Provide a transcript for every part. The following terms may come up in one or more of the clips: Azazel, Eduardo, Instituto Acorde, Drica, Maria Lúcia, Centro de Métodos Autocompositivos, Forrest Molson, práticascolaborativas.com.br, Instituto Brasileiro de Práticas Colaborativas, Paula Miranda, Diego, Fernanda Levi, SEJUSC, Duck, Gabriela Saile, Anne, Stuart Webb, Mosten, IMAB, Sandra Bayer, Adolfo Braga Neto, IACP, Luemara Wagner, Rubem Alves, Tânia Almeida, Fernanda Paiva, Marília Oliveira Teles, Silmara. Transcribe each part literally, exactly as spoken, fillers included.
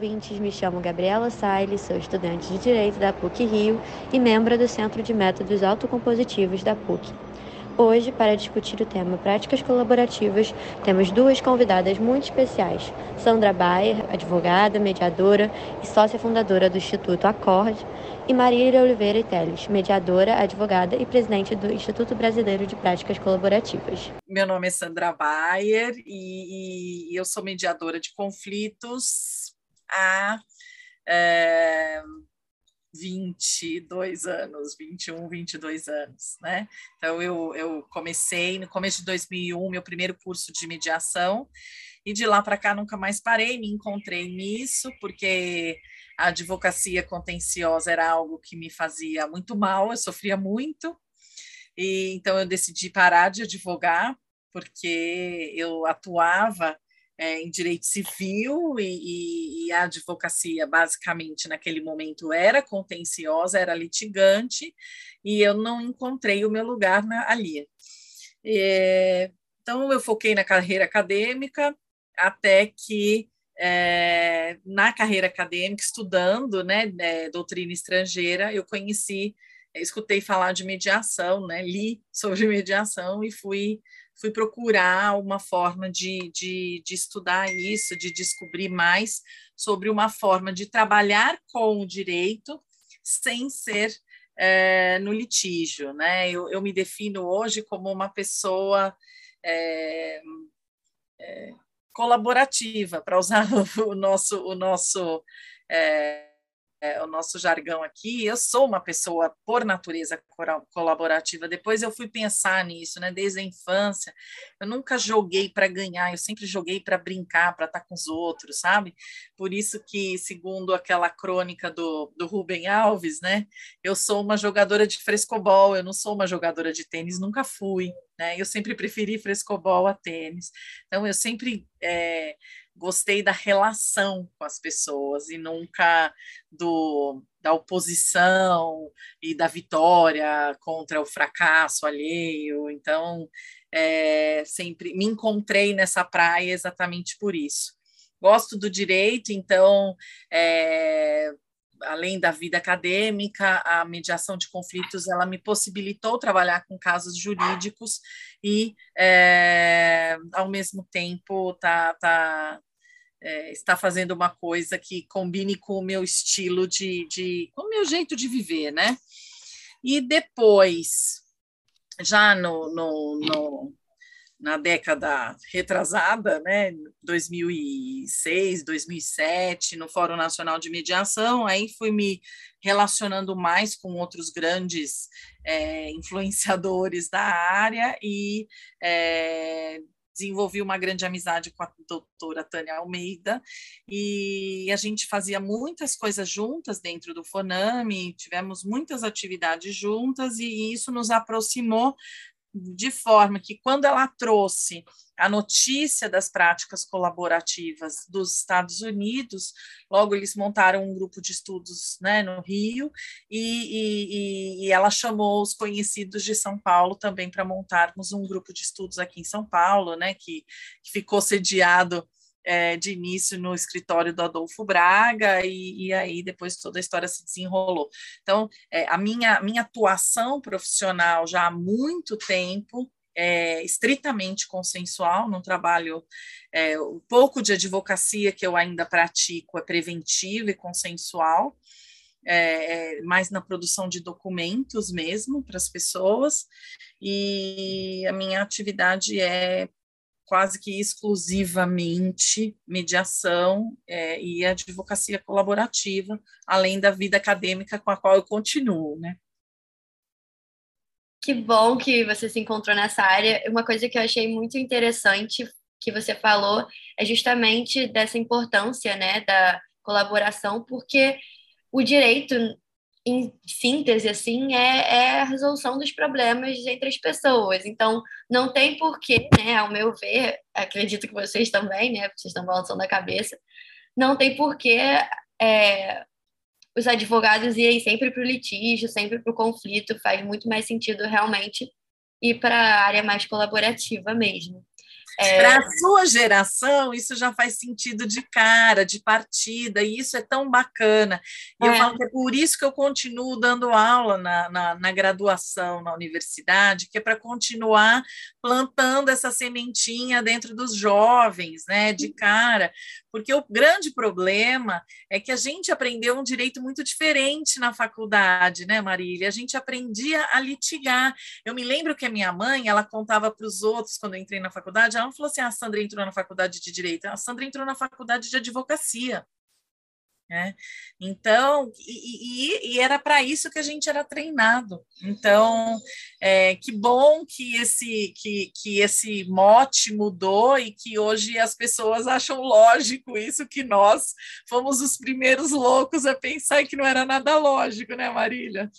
ouvintes, me chamo Gabriela Saile, sou estudante de Direito da PUC-Rio e membro do Centro de Métodos Autocompositivos da PUC. Hoje, para discutir o tema Práticas Colaborativas, temos duas convidadas muito especiais, Sandra Bayer, advogada, mediadora e sócia fundadora do Instituto Acorde, e Marília Oliveira Teles, mediadora, advogada e presidente do Instituto Brasileiro de Práticas Colaborativas. Meu nome é Sandra Bayer e, e eu sou mediadora de conflitos há é, vinte e dois anos, vinte e um, vinte e dois anos, né? Então, eu, eu comecei no começo de dois mil e um, meu primeiro curso de mediação, e de lá para cá nunca mais parei, me encontrei nisso, porque a advocacia contenciosa era algo que me fazia muito mal, eu sofria muito, e então eu decidi parar de advogar, porque eu atuava é, em direito civil e, e, e a advocacia, basicamente, naquele momento era contenciosa, era litigante, e eu não encontrei o meu lugar na, ali. É, então, eu foquei na carreira acadêmica, até que É, na carreira acadêmica, estudando, né, é, doutrina estrangeira, eu conheci, escutei falar de mediação, né, li sobre mediação e fui, fui procurar uma forma de, de, de estudar isso, de descobrir mais sobre uma forma de trabalhar com o direito sem ser é, no litígio, né? Eu, eu me defino hoje como uma pessoa é, é, colaborativa, para usar o nosso, o, nosso, é, é, o nosso jargão aqui. Eu sou uma pessoa, por natureza, colaborativa. Depois eu fui pensar nisso, né? Desde a infância. Eu nunca joguei para ganhar, eu sempre joguei para brincar, para estar com os outros, sabe? Por isso que, segundo aquela crônica do, do Rubem Alves, né? Eu sou uma jogadora de frescobol, eu não sou uma jogadora de tênis, nunca fui. Eu sempre preferi frescobol a tênis, então eu sempre é, gostei da relação com as pessoas e nunca do, da oposição e da vitória contra o fracasso alheio, então é, sempre me encontrei nessa praia exatamente por isso. Gosto do direito, então... É, além da vida acadêmica, a mediação de conflitos, ela me possibilitou trabalhar com casos jurídicos e, é, ao mesmo tempo, tá, tá, é, está fazendo uma coisa que combine com o meu estilo de, de... com o meu jeito de viver, né? E depois, já no, no, no, na década retrasada, né, dois mil e seis, dois mil e sete, no Fórum Nacional de Mediação, aí fui me relacionando mais com outros grandes é, influenciadores da área e é, desenvolvi uma grande amizade com a doutora Tânia Almeida, e a gente fazia muitas coisas juntas dentro do Fonami, tivemos muitas atividades juntas, e isso nos aproximou de forma que, quando ela trouxe a notícia das práticas colaborativas dos Estados Unidos, logo eles montaram um grupo de estudos, né, no Rio, e, e, e ela chamou os conhecidos de São Paulo também para montarmos um grupo de estudos aqui em São Paulo, né, que, que ficou sediado é, de início no escritório do Adolfo Braga, e, e aí depois toda a história se desenrolou. Então, é, a minha, minha atuação profissional já há muito tempo é estritamente consensual, num trabalho, é, um pouco de advocacia que eu ainda pratico é preventivo e consensual, É, mais na produção de documentos mesmo para as pessoas, e a minha atividade é quase que exclusivamente mediação é, e advocacia colaborativa, além da vida acadêmica com a qual eu continuo, né? Que bom que você se encontrou nessa área. Uma coisa que eu achei muito interessante que você falou é justamente dessa importância, né, da colaboração, porque o direito, em síntese, assim, é, é a resolução dos problemas entre as pessoas. Então, não tem porquê, né, ao meu ver, acredito que vocês também, né, vocês estão balançando a cabeça, não tem porquê é, os advogados irem sempre para o litígio, sempre para o conflito, faz muito mais sentido realmente ir para a área mais colaborativa mesmo. É... Para a sua geração, isso já faz sentido de cara, de partida, e isso é tão bacana. E é. eu falo que é por isso que eu continuo dando aula na, na, na graduação, na universidade, que é para continuar plantando essa sementinha dentro dos jovens, né, de cara, porque o grande problema é que a gente aprendeu um direito muito diferente na faculdade, né, Marília? A gente aprendia a litigar. Eu me lembro que a minha mãe, ela contava para os outros, quando eu entrei na faculdade, ela não falou assim, ah, a Sandra entrou na faculdade de Direito, a Sandra entrou na faculdade de Advocacia. É. Então, e, e, e era para isso que a gente era treinado. Então, é, que bom que esse, que, que esse mote mudou e que hoje as pessoas acham lógico isso, que nós fomos os primeiros loucos a pensar que não era nada lógico, né, Marília?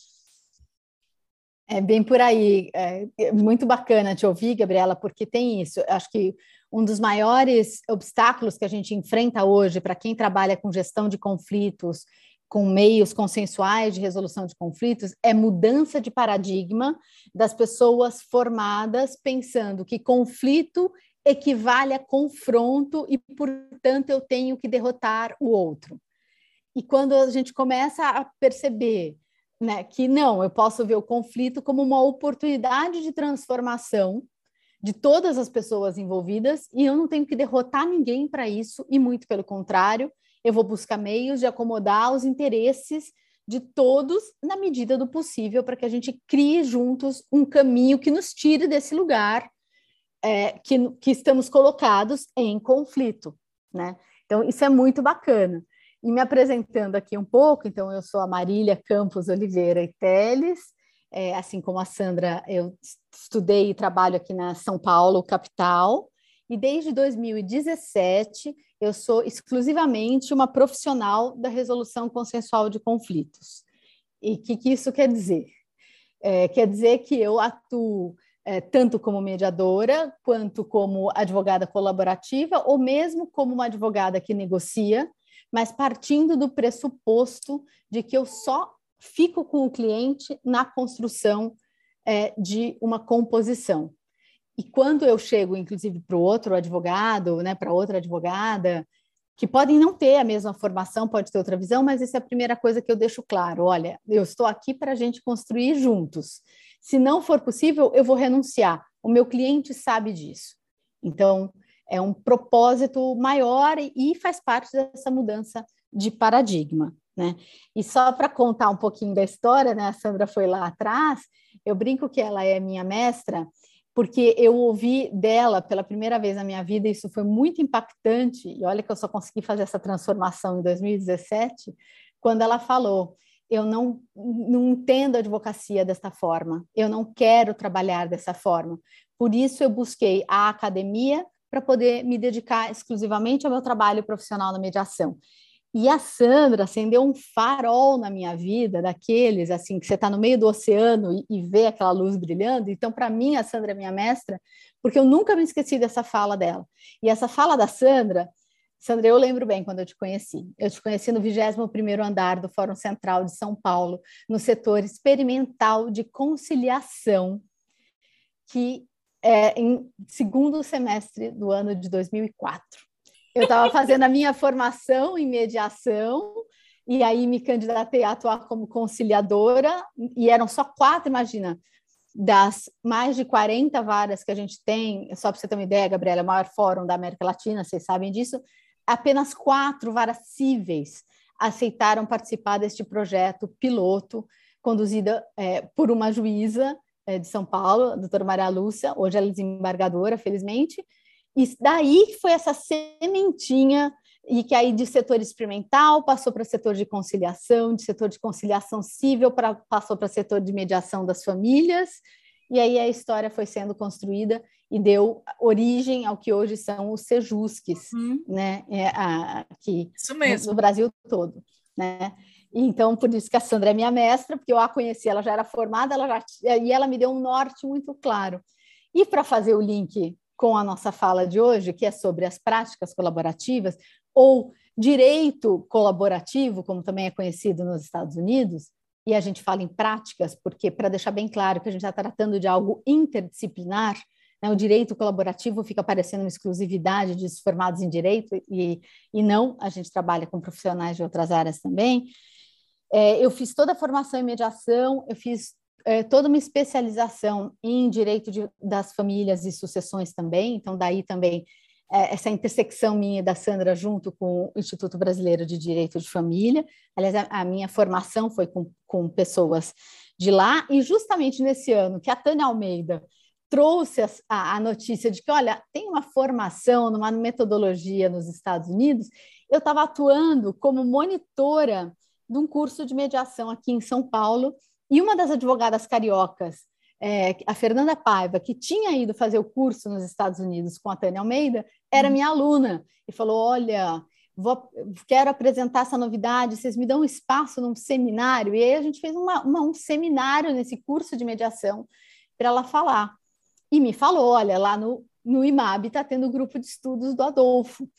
É bem por aí. É muito bacana te ouvir, Gabriela, porque tem isso. Acho que um dos maiores obstáculos que a gente enfrenta hoje para quem trabalha com gestão de conflitos, com meios consensuais de resolução de conflitos, é mudança de paradigma das pessoas formadas pensando que conflito equivale a confronto e, portanto, eu tenho que derrotar o outro. E quando a gente começa a perceber, né, que não, eu posso ver o conflito como uma oportunidade de transformação de todas as pessoas envolvidas, e eu não tenho que derrotar ninguém para isso, e muito pelo contrário, eu vou buscar meios de acomodar os interesses de todos na medida do possível, para que a gente crie juntos um caminho que nos tire desse lugar é, que, que estamos colocados em conflito, né? Então, isso é muito bacana. E me apresentando aqui um pouco, então, eu sou a Marília Campos Oliveira Teles. É, assim como a Sandra, eu estudei e trabalho aqui na São Paulo, capital, e desde dois mil e dezessete eu sou exclusivamente uma profissional da resolução consensual de conflitos. E o que, que isso quer dizer? É, quer dizer que eu atuo é, tanto como mediadora, quanto como advogada colaborativa, ou mesmo como uma advogada que negocia, mas partindo do pressuposto de que eu só fico com o cliente na construção é, de uma composição. E quando eu chego, inclusive, para o outro advogado, né, para outra advogada, que podem não ter a mesma formação, pode ter outra visão, mas essa é a primeira coisa que eu deixo claro. Olha, eu estou aqui para a gente construir juntos. Se não for possível, eu vou renunciar. O meu cliente sabe disso. Então, é um propósito maior e faz parte dessa mudança de paradigma, né? E só para contar um pouquinho da história, né? A Sandra foi lá atrás, eu brinco que ela é minha mestra, porque eu ouvi dela pela primeira vez na minha vida, isso foi muito impactante, e olha que eu só consegui fazer essa transformação em dois mil e dezessete, quando ela falou, eu não, não entendo a advocacia desta forma, eu não quero trabalhar dessa forma, por isso eu busquei a academia para poder me dedicar exclusivamente ao meu trabalho profissional na mediação. E a Sandra acendeu um farol na minha vida, daqueles assim que você está no meio do oceano e, e vê aquela luz brilhando. Então, para mim, a Sandra é minha mestra, porque eu nunca me esqueci dessa fala dela. E essa fala da Sandra, Sandra, eu lembro bem quando eu te conheci. Eu te conheci no vigésimo primeiro andar do Fórum Central de São Paulo, no setor experimental de conciliação, que é em segundo semestre do ano de dois mil e quatro. Eu estava fazendo a minha formação em mediação e aí me candidatei a atuar como conciliadora e eram só quatro, imagina, das mais de quarenta vagas que a gente tem, só para você ter uma ideia, Gabriela, é o maior fórum da América Latina, vocês sabem disso, apenas quatro varas cíveis aceitaram participar deste projeto piloto conduzida é, por uma juíza é, de São Paulo, a doutora Maria Lúcia, hoje ela é desembargadora, felizmente. E daí foi essa sementinha, e que aí de setor experimental passou para setor de conciliação, de setor de conciliação civil, pra, passou para setor de mediação das famílias, e aí a história foi sendo construída e deu origem ao que hoje são os SEJUSCs, uhum. né, é, a, aqui isso mesmo. No, no Brasil todo, né? Então, por isso que a Sandra é minha mestra, porque eu a conheci, ela já era formada, ela já, e ela me deu um norte muito claro. E para fazer o link com a nossa fala de hoje, que é sobre as práticas colaborativas, ou direito colaborativo, como também é conhecido nos Estados Unidos, e a gente fala em práticas, porque, para deixar bem claro que a gente está tratando de algo interdisciplinar, né, o direito colaborativo fica parecendo uma exclusividade de formados em direito, e, e não, a gente trabalha com profissionais de outras áreas também. É, eu fiz toda a formação em mediação, eu fiz é, toda uma especialização em direito de, das famílias e sucessões também, então daí também é, essa intersecção minha e da Sandra junto com o Instituto Brasileiro de Direito de Família. Aliás, a, a minha formação foi com, com pessoas de lá, e justamente nesse ano que a Tânia Almeida trouxe a, a notícia de que, olha, tem uma formação numa metodologia nos Estados Unidos, eu estava atuando como monitora de um curso de mediação aqui em São Paulo, e uma das advogadas cariocas, é, a Fernanda Paiva, que tinha ido fazer o curso nos Estados Unidos com a Tânia Almeida, era minha aluna, e falou, olha, vou, quero apresentar essa novidade, vocês me dão um espaço num seminário, e aí a gente fez uma, uma, um seminário nesse curso de mediação para ela falar, e me falou, olha, lá no, no I M A B está tendo o grupo de estudos do Adolfo.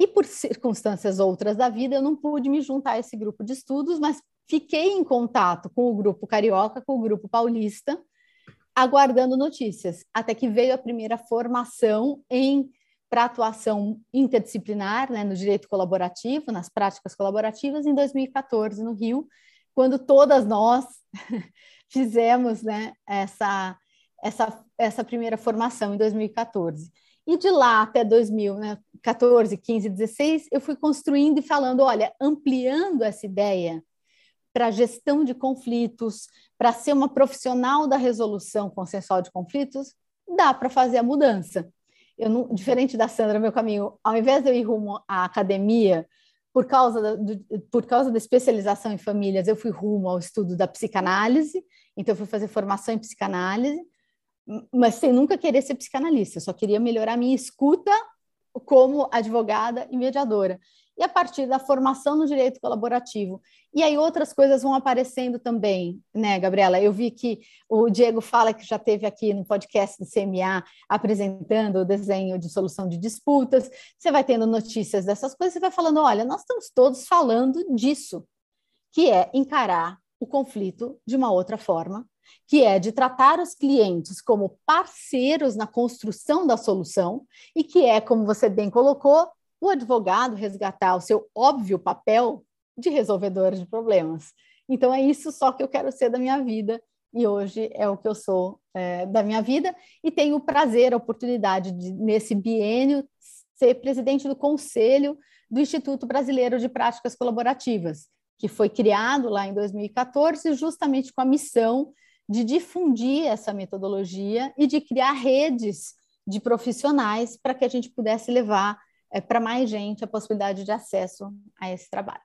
E por circunstâncias outras da vida, eu não pude me juntar a esse grupo de estudos, mas fiquei em contato com o grupo carioca, com o grupo paulista, aguardando notícias, até que veio a primeira formação em para atuação interdisciplinar, né, no direito colaborativo, nas práticas colaborativas, em dois mil e quatorze, no Rio, quando todas nós fizemos, né, essa, essa, essa primeira formação em dois mil e quatorze. E de lá até dois mil e quatorze, quinze, dezesseis, eu fui construindo e falando, olha, ampliando essa ideia para gestão de conflitos, para ser uma profissional da resolução consensual de conflitos, dá para fazer a mudança. Eu não, diferente da Sandra, meu caminho, ao invés de eu ir rumo à academia, por causa, do, por causa da especialização em famílias, eu fui rumo ao estudo da psicanálise, então eu fui fazer formação em psicanálise, mas sem nunca querer ser psicanalista, eu só queria melhorar a minha escuta como advogada e mediadora. E a partir da formação no direito colaborativo. E aí outras coisas vão aparecendo também, né, Gabriela? Eu vi que o Diego fala que já teve aqui no podcast do C M A apresentando o desenho de solução de disputas. Você vai tendo notícias dessas coisas, você vai falando, olha, nós estamos todos falando disso, que é encarar o conflito de uma outra forma, que é de tratar os clientes como parceiros na construção da solução, e que é, como você bem colocou, o advogado resgatar o seu óbvio papel de resolvedor de problemas. Então é isso só que eu quero ser da minha vida, e hoje é o que eu sou é, da minha vida, e tenho o prazer, a oportunidade de, nesse biênio, ser presidente do Conselho do Instituto Brasileiro de Práticas Colaborativas, que foi criado lá em dois mil e quatorze justamente com a missão de difundir essa metodologia e de criar redes de profissionais para que a gente pudesse levar é, para mais gente a possibilidade de acesso a esse trabalho.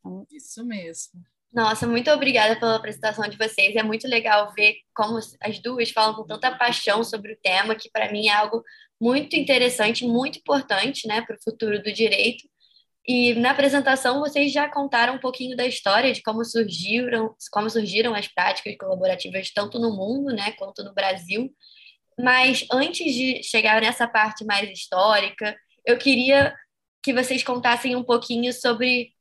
Então, isso mesmo. Nossa, muito obrigada pela apresentação de vocês. É muito legal ver como as duas falam com tanta paixão sobre o tema, que para mim é algo muito interessante, muito importante, né, para o futuro do direito. E na apresentação vocês já contaram um pouquinho da história de como surgiram, como surgiram as práticas colaborativas tanto no mundo, né, quanto no Brasil. Mas antes de chegar nessa parte mais histórica, eu queria que vocês contassem um pouquinho sobre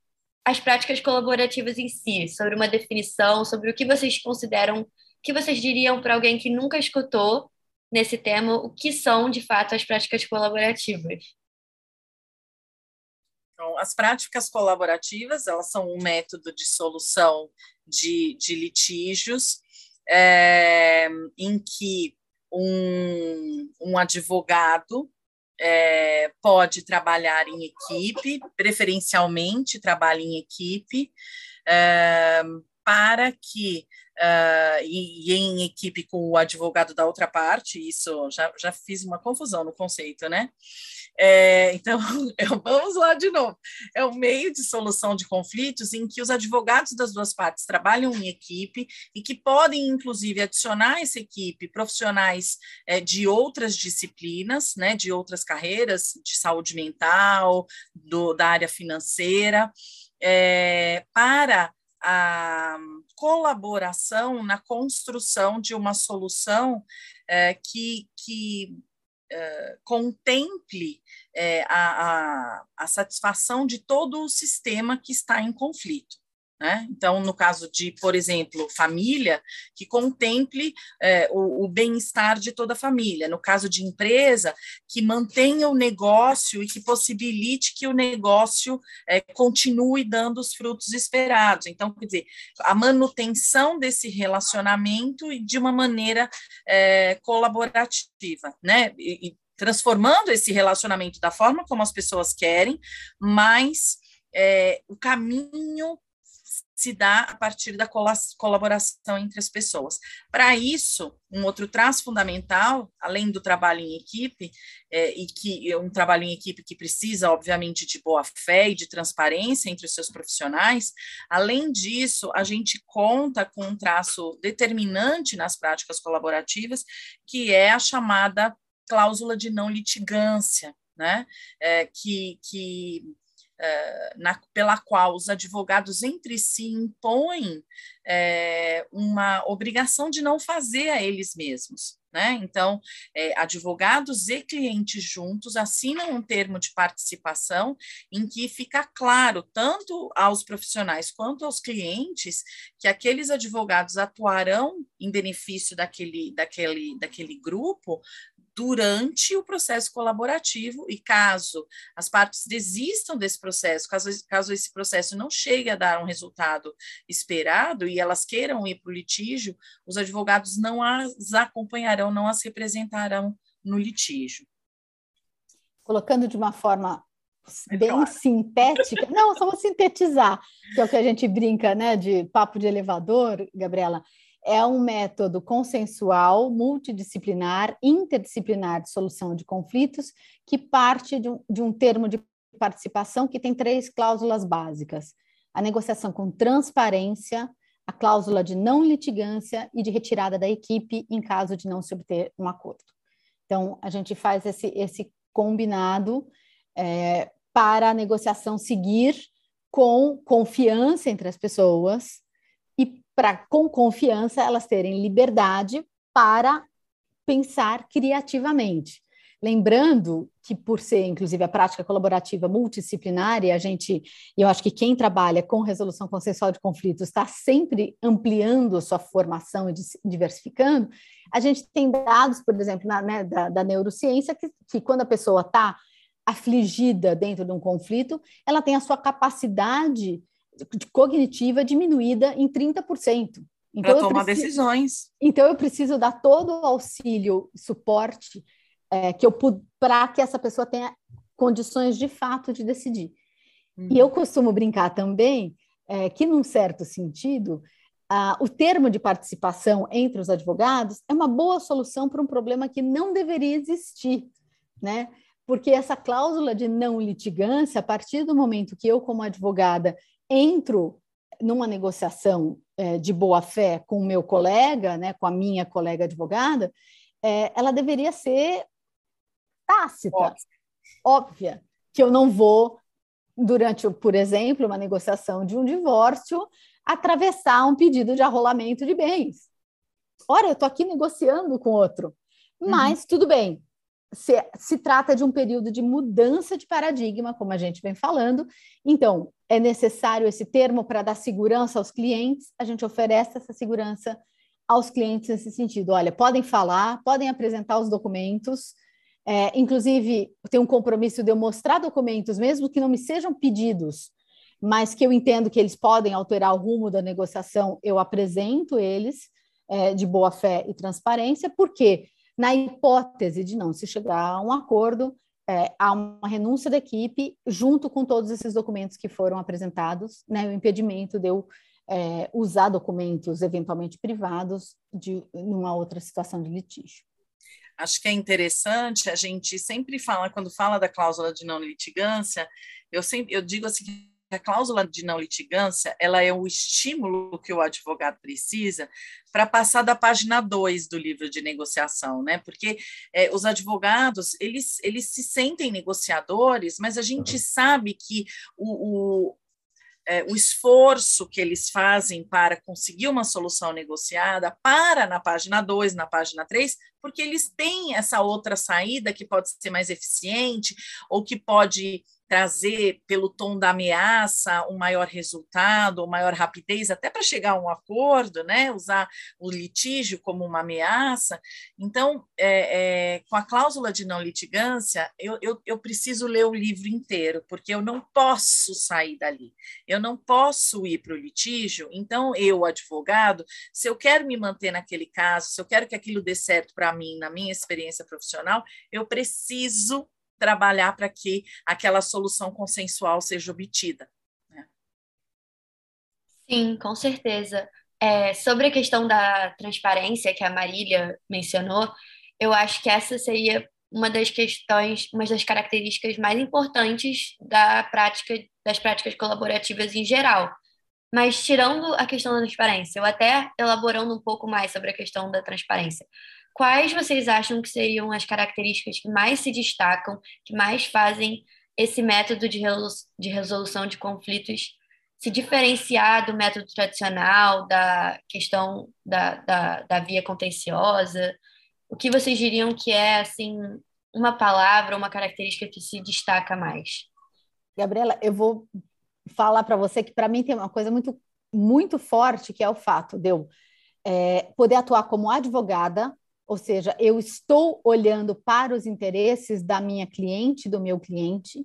as práticas colaborativas em si, sobre uma definição, sobre o que vocês consideram, o que vocês diriam para alguém que nunca escutou nesse tema, o que são de fato as práticas colaborativas. Então, as práticas colaborativas, elas são um método de solução de, de litígios é, em que um, um advogado é, pode trabalhar em equipe, preferencialmente trabalha em equipe, é, para que, uh, e, e em equipe com o advogado da outra parte, isso já, já fiz uma confusão no conceito, né? É, então, eu, vamos lá de novo. É um meio de solução de conflitos em que os advogados das duas partes trabalham em equipe e que podem, inclusive, adicionar a essa equipe profissionais é, de outras disciplinas, né, de outras carreiras, de saúde mental, do, da área financeira, é, para a colaboração na construção de uma solução é, que, que é, contemple é, a, a, a satisfação de todo o sistema que está em conflito. Né? Então, no caso de, por exemplo, família, que contemple é, o, o bem-estar de toda a família. No caso de empresa, que mantenha o negócio e que possibilite que o negócio é, continue dando os frutos esperados. Então, quer dizer, a manutenção desse relacionamento e de uma maneira é, colaborativa, né? E, e transformando esse relacionamento da forma como as pessoas querem, mas é, o caminho se dá a partir da colaboração entre as pessoas. Para isso, um outro traço fundamental, além do trabalho em equipe, é, e que um trabalho em equipe que precisa, obviamente, de boa-fé e de transparência entre os seus profissionais, além disso, a gente conta com um traço determinante nas práticas colaborativas, que é a chamada cláusula de não litigância, né? É, que... que Na, pela qual os advogados entre si impõem é, uma obrigação de não fazer a eles mesmos. Né? Então, é, advogados e clientes juntos assinam um termo de participação em que fica claro, tanto aos profissionais quanto aos clientes, que aqueles advogados atuarão em benefício daquele, daquele, daquele grupo durante o processo colaborativo, e caso as partes desistam desse processo, caso, caso esse processo não chegue a dar um resultado esperado e elas queiram ir para o litígio, os advogados não as acompanharão, não as representarão no litígio. Colocando de uma forma bem claro. sintética, não, só vou sintetizar, que é o que a gente brinca, né, de papo de elevador, Gabriela. É um método consensual, multidisciplinar, interdisciplinar de solução de conflitos, que parte de um, de um termo de participação que tem três cláusulas básicas: a negociação com transparência, a cláusula de não litigância e de retirada da equipe em caso de não se obter um acordo. Então, a gente faz esse, esse combinado é, para a negociação seguir com confiança entre as pessoas, e para, com confiança, elas terem liberdade para pensar criativamente. Lembrando que, por ser, inclusive, a prática colaborativa multidisciplinar, e a gente, eu acho que quem trabalha com resolução consensual de conflitos está sempre ampliando a sua formação e diversificando, a gente tem dados, por exemplo, na, né, da, da neurociência, que, que quando a pessoa está afligida dentro de um conflito, ela tem a sua capacidade cognitiva diminuída em trinta por cento. Então, para tomar preciso, decisões. Então, eu preciso dar todo o auxílio e suporte é, que eu para que essa pessoa tenha condições de fato de decidir. Hum. E eu costumo brincar também é, que, num certo sentido, a, o termo de participação entre os advogados é uma boa solução para um problema que não deveria existir, né? Porque essa cláusula de não litigância, a partir do momento que eu, como advogada, entro numa negociação é, de boa-fé com o meu colega, né, com a minha colega advogada, é, ela deveria ser tácita, óbvia. óbvia, que eu não vou, durante, por exemplo, uma negociação de um divórcio, atravessar um pedido de arrolamento de bens. Ora, eu estou aqui negociando com outro, mas uhum. tudo bem. Se, se trata de um período de mudança de paradigma, como a gente vem falando, então é necessário esse termo para dar segurança aos clientes. A gente oferece essa segurança aos clientes nesse sentido: olha, podem falar, podem apresentar os documentos, é, inclusive tem um compromisso de eu mostrar documentos, mesmo que não me sejam pedidos, mas que eu entendo que eles podem alterar o rumo da negociação, eu apresento eles é, de boa fé e transparência, porque na hipótese de não se chegar a um acordo, é, há uma renúncia da equipe junto com todos esses documentos que foram apresentados, né, o impedimento de eu é, usar documentos eventualmente privados de numa outra situação de litígio. Acho que é interessante, a gente sempre fala, quando fala da cláusula de não litigância, eu, sempre, eu digo assim, que a cláusula de não litigância, ela é o estímulo que o advogado precisa para passar da página dois do livro de negociação, né? Porque é, os advogados, eles, eles se sentem negociadores, mas a gente uhum. sabe que o, o É, o esforço que eles fazem para conseguir uma solução negociada para na página dois, na página três, porque eles têm essa outra saída que pode ser mais eficiente ou que pode trazer pelo tom da ameaça um maior resultado, uma maior rapidez, até para chegar a um acordo, né? Usar o litígio como uma ameaça. Então, é, é, com a cláusula de não litigância, eu, eu, eu preciso ler o livro inteiro, porque eu não posso sair dali, eu não posso ir para o litígio. Então, eu, advogado, se eu quero me manter naquele caso, se eu quero que aquilo dê certo para mim, na minha experiência profissional, eu preciso trabalhar para que aquela solução consensual seja obtida, né? Sim, com certeza. É, sobre a questão da transparência que a Marília mencionou, eu acho que essa seria uma das questões, uma das características mais importantes da prática, das práticas colaborativas em geral. Mas tirando a questão da transparência, ou até elaborando um pouco mais sobre a questão da transparência, quais vocês acham que seriam as características que mais se destacam, que mais fazem esse método de resolução de conflitos se diferenciar do método tradicional, da questão da, da, da via contenciosa? O que vocês diriam que é, assim, uma palavra, uma característica que se destaca mais? Gabriela, eu vou falar para você que, para mim, tem uma coisa muito, muito forte, que é o fato de eu é, poder atuar como advogada. Ou seja, eu estou olhando para os interesses da minha cliente, do meu cliente,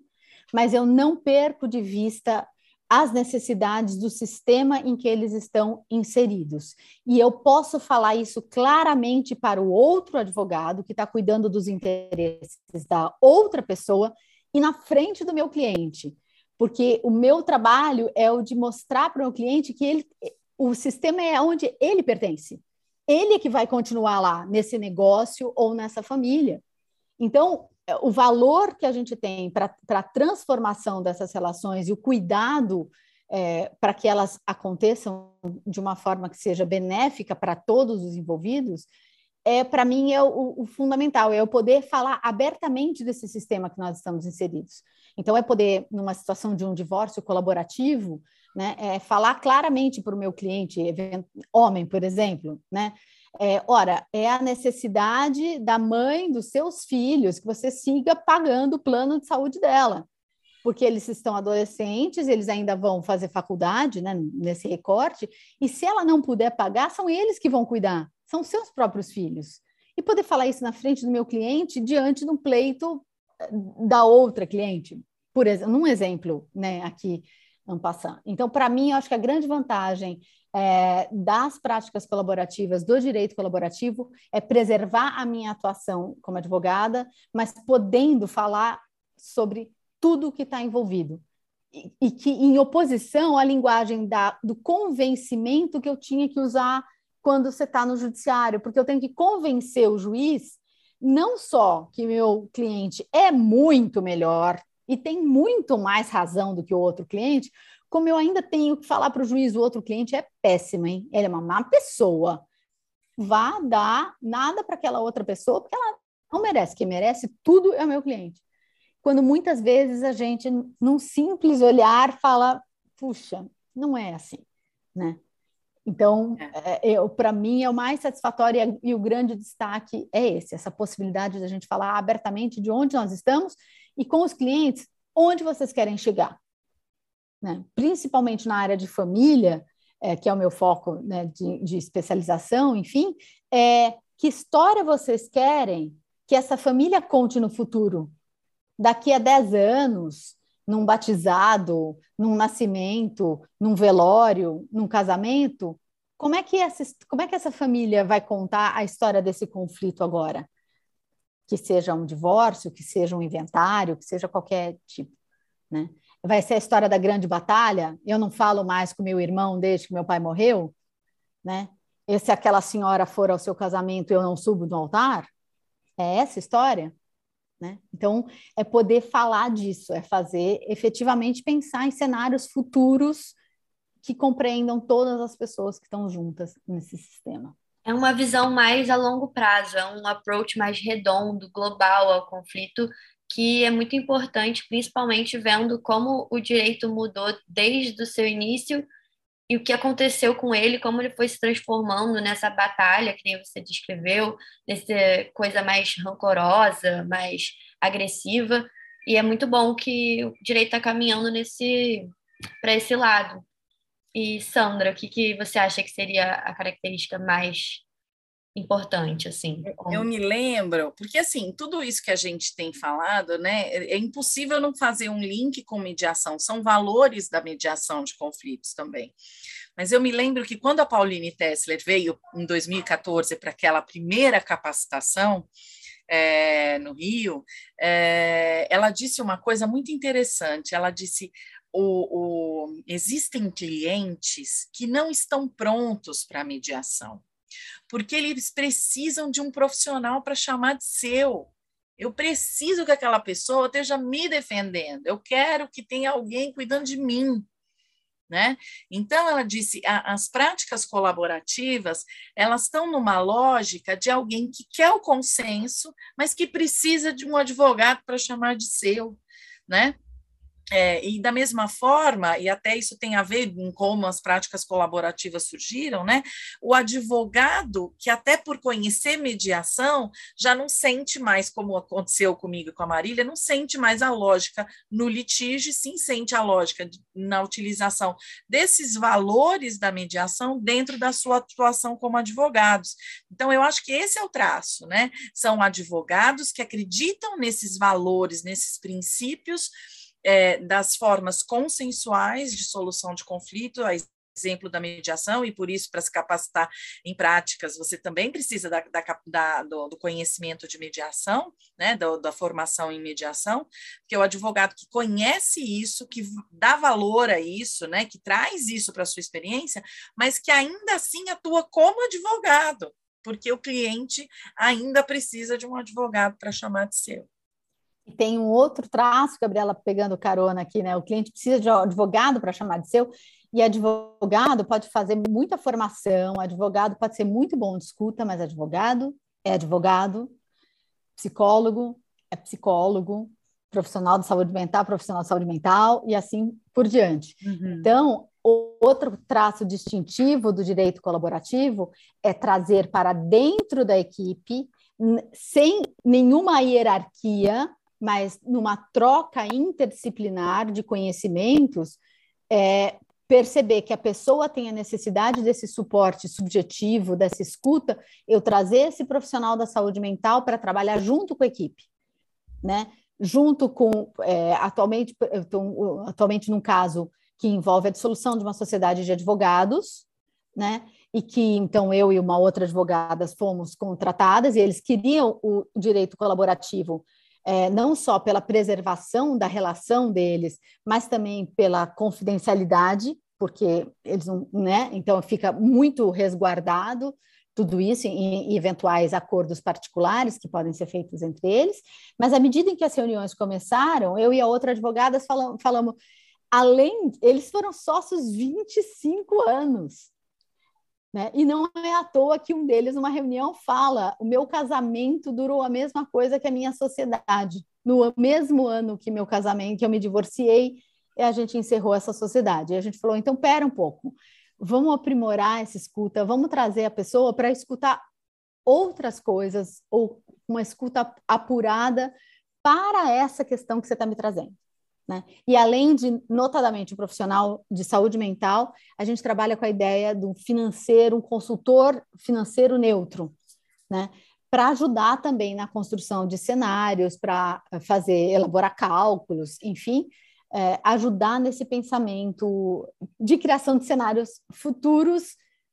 mas eu não perco de vista as necessidades do sistema em que eles estão inseridos. E eu posso falar isso claramente para o outro advogado que está cuidando dos interesses da outra pessoa e na frente do meu cliente, porque o meu trabalho é o de mostrar para o meu cliente que ele, o sistema é onde ele pertence. Ele é que vai continuar lá, nesse negócio ou nessa família. Então, o valor que a gente tem para a transformação dessas relações e o cuidado é, para que elas aconteçam de uma forma que seja benéfica para todos os envolvidos, é, para mim é o, o fundamental, é eu poder falar abertamente desse sistema que nós estamos inseridos. Então, é poder, numa situação de um divórcio colaborativo, né, é falar claramente para o meu cliente, homem, por exemplo, né, é, ora, é a necessidade da mãe dos seus filhos que você siga pagando o plano de saúde dela, porque eles estão adolescentes, eles ainda vão fazer faculdade, né, nesse recorte, e se ela não puder pagar, são eles que vão cuidar, são seus próprios filhos. E poder falar isso na frente do meu cliente, diante de um pleito da outra cliente, por exemplo, num exemplo, né, aqui, passando. Então, para mim, eu acho que a grande vantagem é, das práticas colaborativas, do direito colaborativo, é preservar a minha atuação como advogada, mas podendo falar sobre tudo que está envolvido. E, e que, em oposição à linguagem da, do convencimento que eu tinha que usar quando você está no judiciário, porque eu tenho que convencer o juiz, não só que meu cliente é muito melhor e tem muito mais razão do que o outro cliente, como eu ainda tenho que falar para o juiz, o outro cliente é péssimo, hein? Ele é uma má pessoa. Vá dar nada para aquela outra pessoa, porque ela não merece. Quem merece tudo é o meu cliente. Quando muitas vezes a gente, num simples olhar, fala, puxa, não é assim, né? Então, para mim, é o mais satisfatório e o grande destaque é esse, essa possibilidade de a gente falar abertamente de onde nós estamos e com os clientes, onde vocês querem chegar, né? Principalmente na área de família, é, que é o meu foco, né, de, de especialização, enfim, é, que história vocês querem que essa família conte no futuro? Daqui a dez anos, num batizado, num nascimento, num velório, num casamento, como é que essa, como é que essa família vai contar a história desse conflito agora? Que seja um divórcio, que seja um inventário, que seja qualquer tipo, né? Vai ser a história da grande batalha? Eu não falo mais com meu irmão desde que meu pai morreu, né? E se aquela senhora for ao seu casamento, eu não subo no altar? É essa história, né? Então, é poder falar disso, é fazer efetivamente pensar em cenários futuros que compreendam todas as pessoas que estão juntas nesse sistema. É uma visão mais a longo prazo, é um approach mais redondo, global ao conflito, que é muito importante, principalmente vendo como o direito mudou desde o seu início e o que aconteceu com ele, como ele foi se transformando nessa batalha que nem você descreveu, nessa coisa mais rancorosa, mais agressiva, E é muito bom que o direito está caminhando nesse para esse lado. E, Sandra, o que, que você acha que seria a característica mais importante, assim? Como... Eu me lembro, porque, assim, tudo isso que a gente tem falado, né, é impossível não fazer um link com mediação, são valores da mediação de conflitos também. Mas eu me lembro que quando a Pauline Tessler veio, em dois mil e quatorze, para aquela primeira capacitação, é, no Rio, é, ela disse uma coisa muito interessante, ela disse... O, o, existem clientes que não estão prontos para a mediação, porque eles precisam de um profissional para chamar de seu. Eu preciso que aquela pessoa esteja me defendendo, eu quero que tenha alguém cuidando de mim, né? Então, ela disse, a, as práticas colaborativas, elas estão numa lógica de alguém que quer o consenso, mas que precisa de um advogado para chamar de seu, né? É, e da mesma forma, e até isso tem a ver com como as práticas colaborativas surgiram, né? O advogado, que até por conhecer mediação, já não sente mais, como aconteceu comigo e com a Marília, não sente mais a lógica no litígio, sim sente a lógica de, na utilização desses valores da mediação dentro da sua atuação como advogados. Então, eu acho que esse é o traço, né? São advogados que acreditam nesses valores, nesses princípios, É, das formas consensuais de solução de conflito, a exemplo da mediação, e por isso, para se capacitar em práticas, você também precisa da, da, da, do, do conhecimento de mediação, né, da, da formação em mediação, porque o advogado que conhece isso, que dá valor a isso, né, que traz isso para a sua experiência, mas que ainda assim atua como advogado, porque o cliente ainda precisa de um advogado para chamar de seu. E tem um outro traço, Gabriela, pegando carona aqui, né? O cliente precisa de advogado para chamar de seu, e advogado pode fazer muita formação, advogado pode ser muito bom de escuta, mas advogado é advogado, psicólogo é psicólogo, profissional de saúde mental, profissional de saúde mental, e assim por diante. Uhum. Então, outro traço distintivo do direito colaborativo é trazer para dentro da equipe, sem nenhuma hierarquia, mas numa troca interdisciplinar de conhecimentos, é, perceber que a pessoa tem a necessidade desse suporte subjetivo, dessa escuta, eu trazer esse profissional da saúde mental para trabalhar junto com a equipe, né? Junto com, é, atualmente, eu estou atualmente num caso que envolve a dissolução de uma sociedade de advogados, né? E que, então, eu e uma outra advogada fomos contratadas, e eles queriam o direito colaborativo, É, não só pela preservação da relação deles, mas também pela confidencialidade, porque eles não, né? Então fica muito resguardado tudo isso em, em eventuais acordos particulares que podem ser feitos entre eles. Mas à medida em que as reuniões começaram, eu e a outra advogada falam, falamos, além, eles foram sócios vinte e cinco anos. Né? E não é à toa que um deles, numa reunião, fala: o meu casamento durou a mesma coisa que a minha sociedade. No mesmo ano que meu casamento, que eu me divorciei, a gente encerrou essa sociedade. E a gente falou, então, pera um pouco, vamos aprimorar essa escuta, vamos trazer a pessoa para escutar outras coisas, ou uma escuta apurada para essa questão que você está me trazendo. Né? E além de, notadamente, o profissional de saúde mental, a gente trabalha com a ideia de um financeiro, um consultor financeiro neutro, né? Para ajudar também na construção de cenários, para fazer, elaborar cálculos, enfim, é, ajudar nesse pensamento de criação de cenários futuros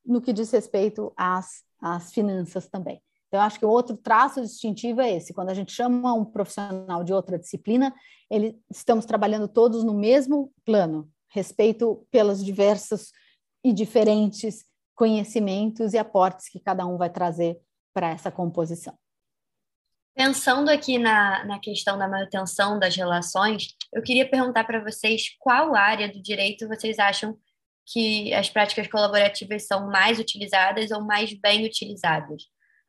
no que diz respeito às, às finanças também. Então, eu acho que o outro traço distintivo é esse. Quando a gente chama um profissional de outra disciplina, ele, estamos trabalhando todos no mesmo plano, respeito pelos diversos e diferentes conhecimentos e aportes que cada um vai trazer para essa composição. Pensando aqui na, na questão da manutenção das relações, eu queria perguntar para vocês qual área do direito vocês acham que as práticas colaborativas são mais utilizadas ou mais bem utilizadas.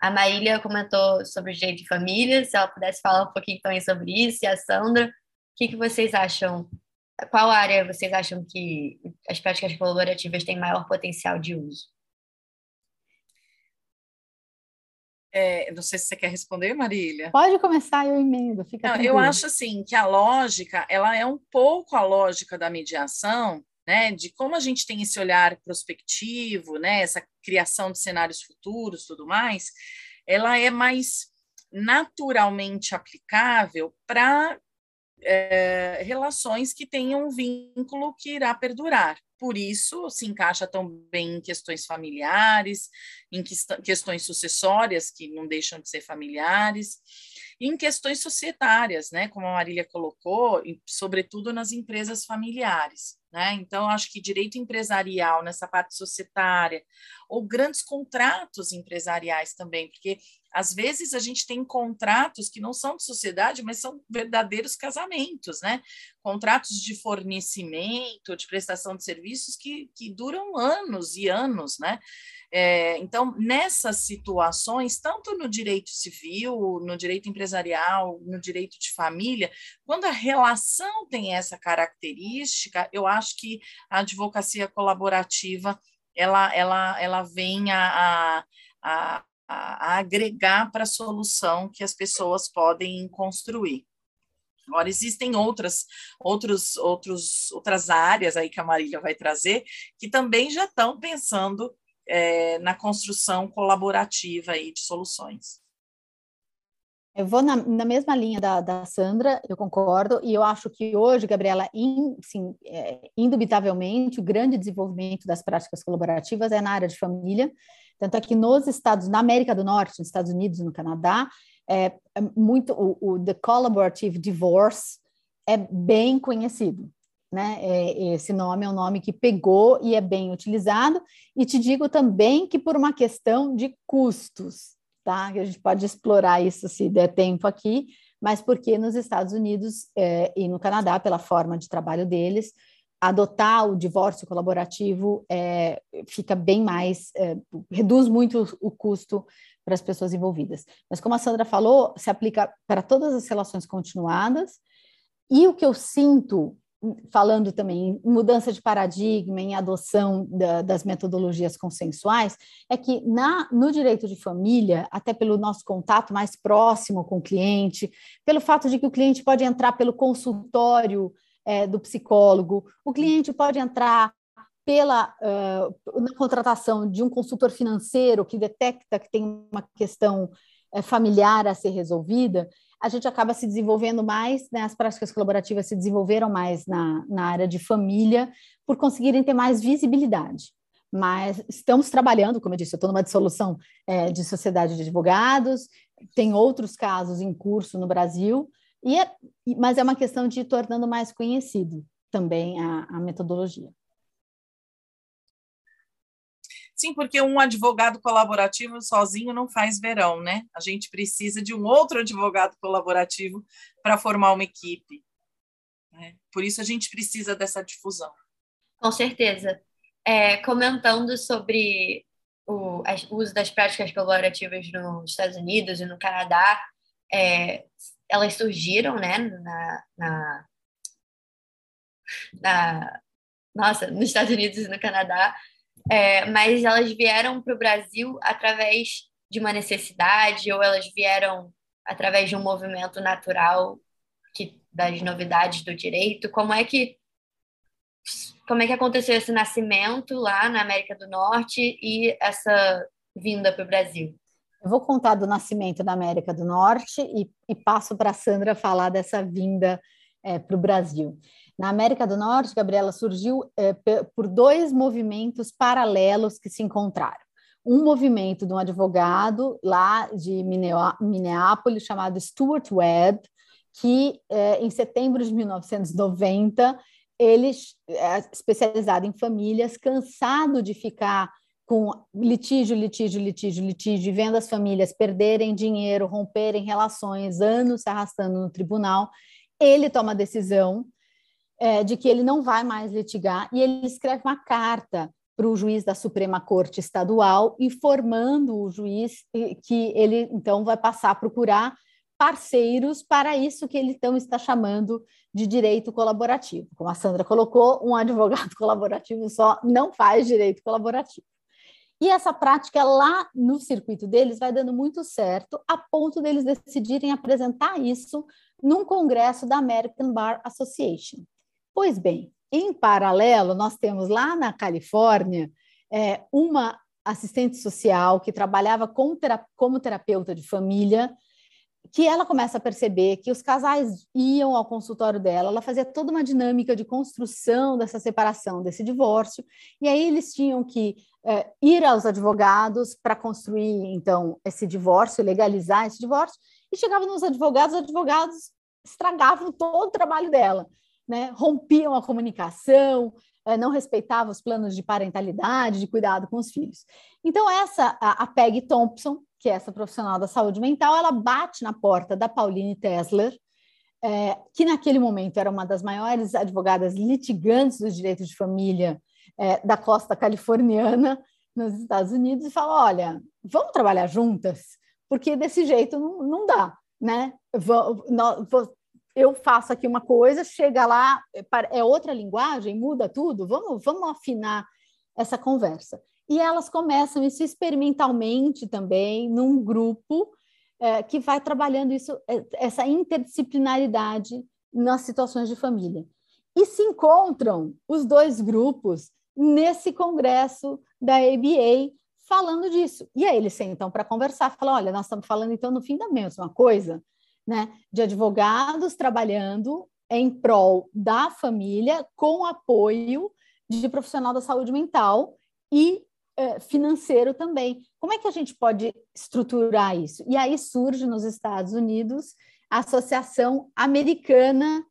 A Marília comentou sobre o direito de família, se ela pudesse falar um pouquinho também sobre isso, e a Sandra, o que, que vocês acham, qual área vocês acham que as práticas colaborativas têm maior potencial de uso? É, não sei se você quer responder, Marília. Pode começar, eu emendo. Fica não, eu acho assim, que a lógica, ela é um pouco a lógica da mediação, né, de como a gente tem esse olhar prospectivo, né, essa criação de cenários futuros, tudo mais, ela é mais naturalmente aplicável para é, relações que tenham um vínculo que irá perdurar. Por isso, se encaixa tão bem em questões familiares, em questões sucessórias, que não deixam de ser familiares, e em questões societárias, né, como a Marília colocou, sobretudo nas empresas familiares. Né? Então, acho que direito empresarial nessa parte societária, ou grandes contratos empresariais também, porque às vezes a gente tem contratos que não são de sociedade, mas são verdadeiros casamentos, né? Contratos de fornecimento, de prestação de serviço, serviços que, que duram anos e anos, né? É, então, nessas situações, tanto no direito civil, no direito empresarial, no direito de família, quando a relação tem essa característica, eu acho que a advocacia colaborativa, ela, ela, ela vem a, a, a, a agregar para a solução que as pessoas podem construir. Agora, existem outras, outros, outros, outras áreas aí que a Marília vai trazer, que também já estão pensando é, na construção colaborativa aí de soluções. Eu vou na, na mesma linha da, da Sandra, eu concordo, e eu acho que hoje, Gabriela, in, sim, é, indubitavelmente, o grande desenvolvimento das práticas colaborativas é na área de família, tanto é que nos Estados, na América do Norte, nos Estados Unidos, no Canadá, É, é muito o, o The Collaborative Divorce é bem conhecido, né? É, esse nome é um nome que pegou e é bem utilizado, e te digo também que por uma questão de custos, tá? A gente pode explorar isso se der tempo aqui, mas porque nos Estados Unidos é, e no Canadá, pela forma de trabalho deles, adotar o divórcio colaborativo é, fica bem mais, é, reduz muito o, o custo para as pessoas envolvidas. Mas como a Sandra falou, se aplica para todas as relações continuadas, e o que eu sinto, falando também em mudança de paradigma, em adoção da, das metodologias consensuais, é que na, no direito de família, até pelo nosso contato mais próximo com o cliente, pelo fato de que o cliente pode entrar pelo consultório é, do psicólogo, o cliente pode entrar pela uh, na contratação de um consultor financeiro que detecta que tem uma questão uh, familiar a ser resolvida, a gente acaba se desenvolvendo mais, né? As práticas colaborativas se desenvolveram mais na, na área de família por conseguirem ter mais visibilidade. Mas estamos trabalhando, como eu disse, eu estou numa dissolução é, de sociedade de advogados, tem outros casos em curso no Brasil, e é, mas é uma questão de ir tornando mais conhecido também a, a metodologia. Sim, porque um advogado colaborativo sozinho não faz verão, né? A gente precisa de um outro advogado colaborativo para formar uma equipe, né? Por isso a gente precisa dessa difusão. Com certeza. É, comentando sobre o, o uso das práticas colaborativas nos Estados Unidos e no Canadá, é, elas surgiram, né, na, na, na, nossa, nos Estados Unidos e no Canadá. É, mas elas vieram para o Brasil através de uma necessidade, ou elas vieram através de um movimento natural que, das novidades do direito. Como é que, como é que aconteceu esse nascimento lá na América do Norte e essa vinda para o Brasil? Eu vou contar do nascimento da América do Norte e, e passo para a Sandra falar dessa vinda é, para o Brasil. Na América do Norte, Gabriela, surgiu é, por dois movimentos paralelos que se encontraram. Um movimento de um advogado lá de Minneapolis, chamado Stuart Webb, que é, em setembro de mil novecentos e noventa, ele, é, especializado em famílias, cansado de ficar com litígio, litígio, litígio, litígio, vendo as famílias perderem dinheiro, romperem relações, anos se arrastando no tribunal, ele toma a decisão de que ele não vai mais litigar, e ele escreve uma carta para o juiz da Suprema Corte Estadual, informando o juiz que ele, então, vai passar a procurar parceiros para isso que ele, então, está chamando de direito colaborativo. Como a Sandra colocou, um advogado colaborativo só não faz direito colaborativo. E essa prática lá no circuito deles vai dando muito certo, a ponto deles decidirem apresentar isso num congresso da American Bar Association. Pois bem, em paralelo, nós temos lá na Califórnia é, uma assistente social que trabalhava com terap- como terapeuta de família, que ela começa a perceber que os casais iam ao consultório dela, ela fazia toda uma dinâmica de construção dessa separação, desse divórcio, e aí eles tinham que é, ir aos advogados para construir, então, esse divórcio, legalizar esse divórcio, e chegavam nos advogados, os advogados estragavam todo o trabalho dela, né? Rompiam a comunicação, não respeitava os planos de parentalidade, de cuidado com os filhos. Então, essa, a Peggy Thompson, que é essa profissional da saúde mental, ela bate na porta da Pauline Tessler, é, que naquele momento era uma das maiores advogadas litigantes dos direitos de família é, da costa californiana nos Estados Unidos, e fala, olha, vamos trabalhar juntas, porque desse jeito não, não dá, né? Vamos, nós, vamos, eu faço aqui uma coisa, chega lá, é outra linguagem, muda tudo, vamos, vamos afinar essa conversa. E elas começam isso experimentalmente também, num grupo é, que vai trabalhando isso, essa interdisciplinaridade nas situações de família. E se encontram os dois grupos nesse congresso da A B A falando disso. E aí eles sentam para conversar, falam, olha, nós estamos falando então no fim da mesma coisa, né, de advogados trabalhando em prol da família com apoio de profissional da saúde mental e eh, financeiro também. Como é que a gente pode estruturar isso? E aí surge nos Estados Unidos a Associação Americana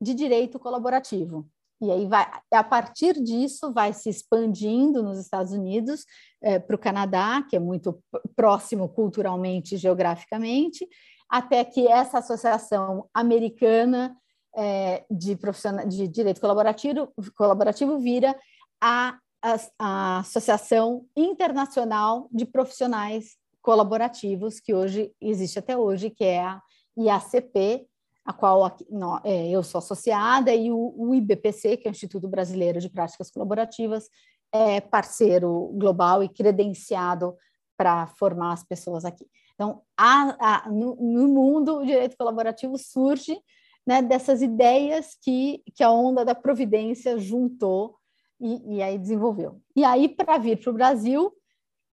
de Direito Colaborativo. E aí, vai, a partir disso, vai se expandindo nos Estados Unidos eh, para o Canadá, que é muito próximo culturalmente e geograficamente, até que essa Associação Americana é, de, de Direito Colaborativo, colaborativo vira a, a, a Associação Internacional de Profissionais Colaborativos, que hoje existe até hoje, que é a I A C P, a qual aqui, não, é, eu sou associada, e o, o I B P C, que é o Instituto Brasileiro de Práticas Colaborativas, é parceiro global e credenciado para formar as pessoas aqui. Então, a, a, no, no mundo, o direito colaborativo surge, né, dessas ideias que, que a onda da providência juntou e, e aí desenvolveu. E aí, para vir para o Brasil,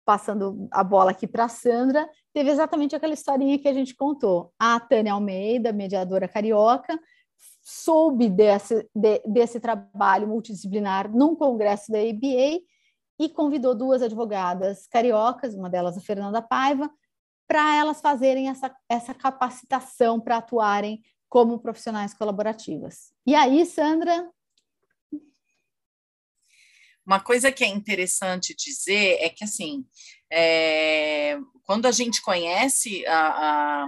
passando a bola aqui para a Sandra, teve exatamente aquela historinha que a gente contou. A Tânia Almeida, mediadora carioca, soube desse, de, desse trabalho multidisciplinar num congresso da A B A e convidou duas advogadas cariocas, uma delas a Fernanda Paiva, para elas fazerem essa, essa capacitação para atuarem como profissionais colaborativas. E aí, Sandra? Uma coisa que é interessante dizer é que, assim, é, quando a gente conhece a, a,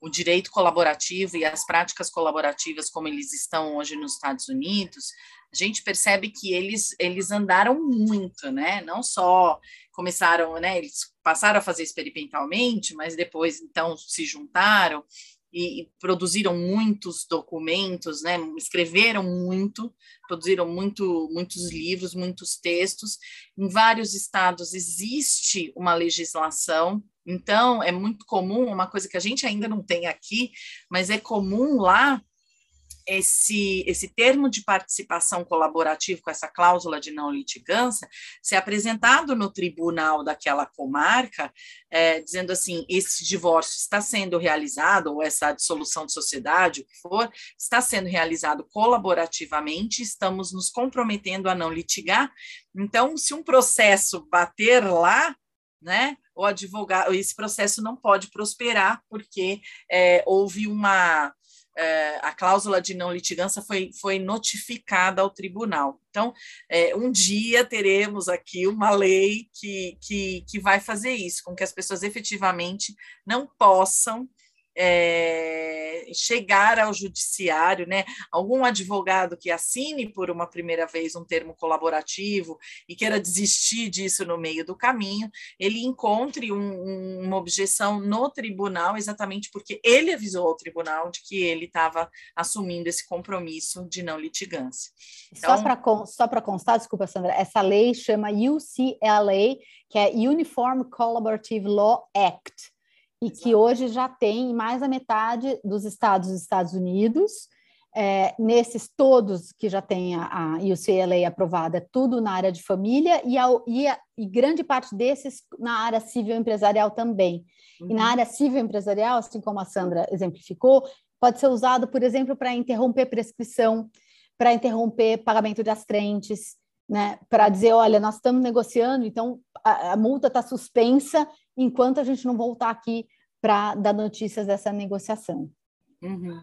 o direito colaborativo e as práticas colaborativas como eles estão hoje nos Estados Unidos, a gente percebe que eles, eles andaram muito, né? Não só começaram, né? Eles passaram a fazer experimentalmente, mas depois, então, se juntaram e, e produziram muitos documentos, né? Escreveram muito, produziram muito, muitos livros, muitos textos. Em vários estados existe uma legislação. Então, é muito comum, uma coisa que a gente ainda não tem aqui, mas é comum lá, Esse, esse termo de participação colaborativa com essa cláusula de não litigância ser apresentado no tribunal daquela comarca, é, dizendo assim, esse divórcio está sendo realizado, ou essa dissolução de sociedade, o que for, está sendo realizado colaborativamente, estamos nos comprometendo a não litigar. Então, se um processo bater lá, né, o advogado, esse processo não pode prosperar, porque é, houve uma... a cláusula de não litigância foi, foi notificada ao tribunal. Então, é, um dia teremos aqui uma lei que, que, que vai fazer isso, com que as pessoas efetivamente não possam é, chegar ao judiciário, né? Algum advogado que assine por uma primeira vez um termo colaborativo e queira desistir disso no meio do caminho, ele encontre um, uma objeção no tribunal, exatamente porque ele avisou ao tribunal de que ele estava assumindo esse compromisso de não litigância. Então, só para con- só para constar, desculpa, Sandra, essa lei chama U C L A, que é Uniform Collaborative Law Act, e que hoje já tem mais da metade dos estados dos Estados Unidos, é, nesses todos que já tem a, a U C L A aprovada, tudo na área de família, e, a, e, a, e grande parte desses na área civil empresarial também. Uhum. E na área civil empresarial, assim como a Sandra exemplificou, pode ser usado, por exemplo, para interromper prescrição, para interromper pagamento de astrentes, né, para dizer, olha, nós estamos negociando, então a, a multa está suspensa enquanto a gente não voltar aqui para dar notícias dessa negociação. Uhum.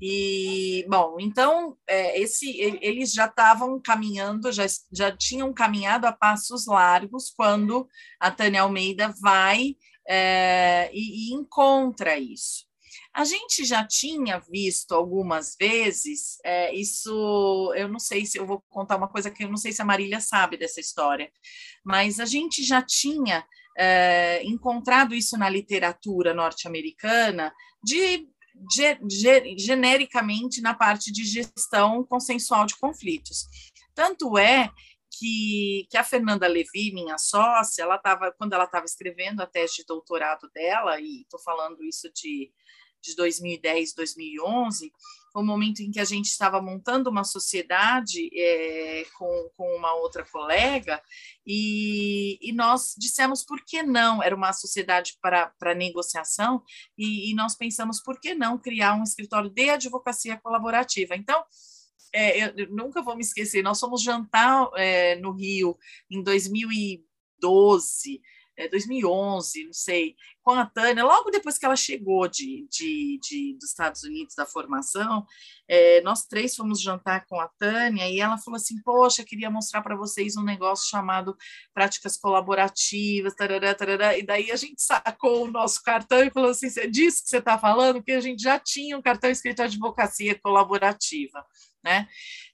E, bom, então, é, esse, eles já estavam caminhando, já, já tinham caminhado a passos largos quando a Tânia Almeida vai é, e, e encontra isso. A gente já tinha visto algumas vezes, é, isso, eu não sei se eu vou contar uma coisa que eu não sei se a Marília sabe dessa história, mas a gente já tinha é, encontrado isso na literatura norte-americana, de, de, de, genericamente na parte de gestão consensual de conflitos. Tanto é que, que a Fernanda Levi, minha sócia, ela tava, quando ela estava escrevendo a tese de doutorado dela, e estou falando isso de... de dois mil e dez, dois mil e onze, foi um momento em que a gente estava montando uma sociedade é, com, com uma outra colega, e, e nós dissemos por que não, era uma sociedade para, para negociação, e, e nós pensamos por que não criar um escritório de advocacia colaborativa. Então, é, eu, eu nunca vou me esquecer, nós fomos jantar é, no Rio em dois mil e doze, É, dois mil e onze, não sei, com a Tânia, logo depois que ela chegou de, de, de, dos Estados Unidos, da formação, é, nós três fomos jantar com a Tânia e ela falou assim, poxa, queria mostrar para vocês um negócio chamado práticas colaborativas, tarará, tarará, e daí a gente sacou o nosso cartão e falou assim, é disso que você está falando? Porque a gente já tinha um cartão escrito advocacia colaborativa, né?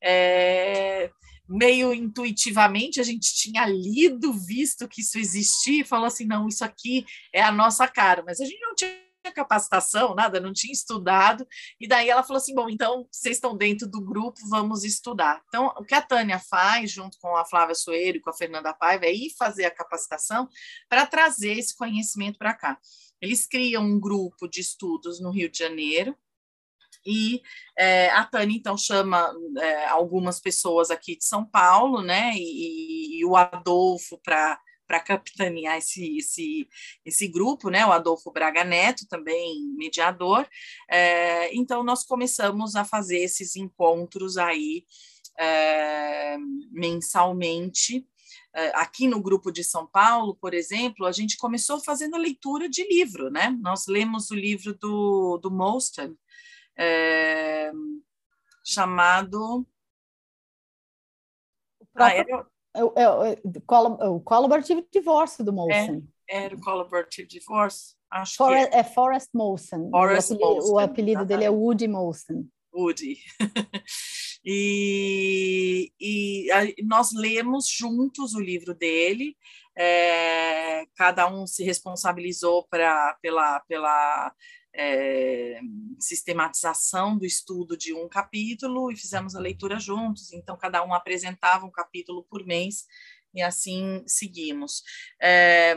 É... meio intuitivamente, a gente tinha lido, visto que isso existia, e falou assim, não, isso aqui é a nossa cara, mas a gente não tinha capacitação, nada, não tinha estudado, e daí ela falou assim, bom, então, vocês estão dentro do grupo, vamos estudar. Então, o que a Tânia faz, junto com a Flávia Soeiro e com a Fernanda Paiva, é ir fazer a capacitação para trazer esse conhecimento para cá. Eles criam um grupo de estudos no Rio de Janeiro, e é, a Tânia, então, chama é, algumas pessoas aqui de São Paulo, né, e, e o Adolfo para para capitanear esse, esse, esse grupo, né, o Adolfo Braga Neto, também mediador. É, então, nós começamos a fazer esses encontros aí é, mensalmente. Aqui no grupo de São Paulo, por exemplo, a gente começou fazendo a leitura de livro, né, nós lemos o livro do, do Mosten, É, chamado o, próprio, ah, era... o, o, o Collaborative Divorce do Molson. É, era o Collaborative Divorce, acho Forrest, que é. É Forrest Molson. Forrest o apelido, Molson, o apelido tá, dele é Woody Molson. Woody. e e a, nós lemos juntos o livro dele, é, cada um se responsabilizou pra, pela... pela É, sistematização do estudo de um capítulo e fizemos a leitura juntos, então cada um apresentava um capítulo por mês e assim seguimos. É,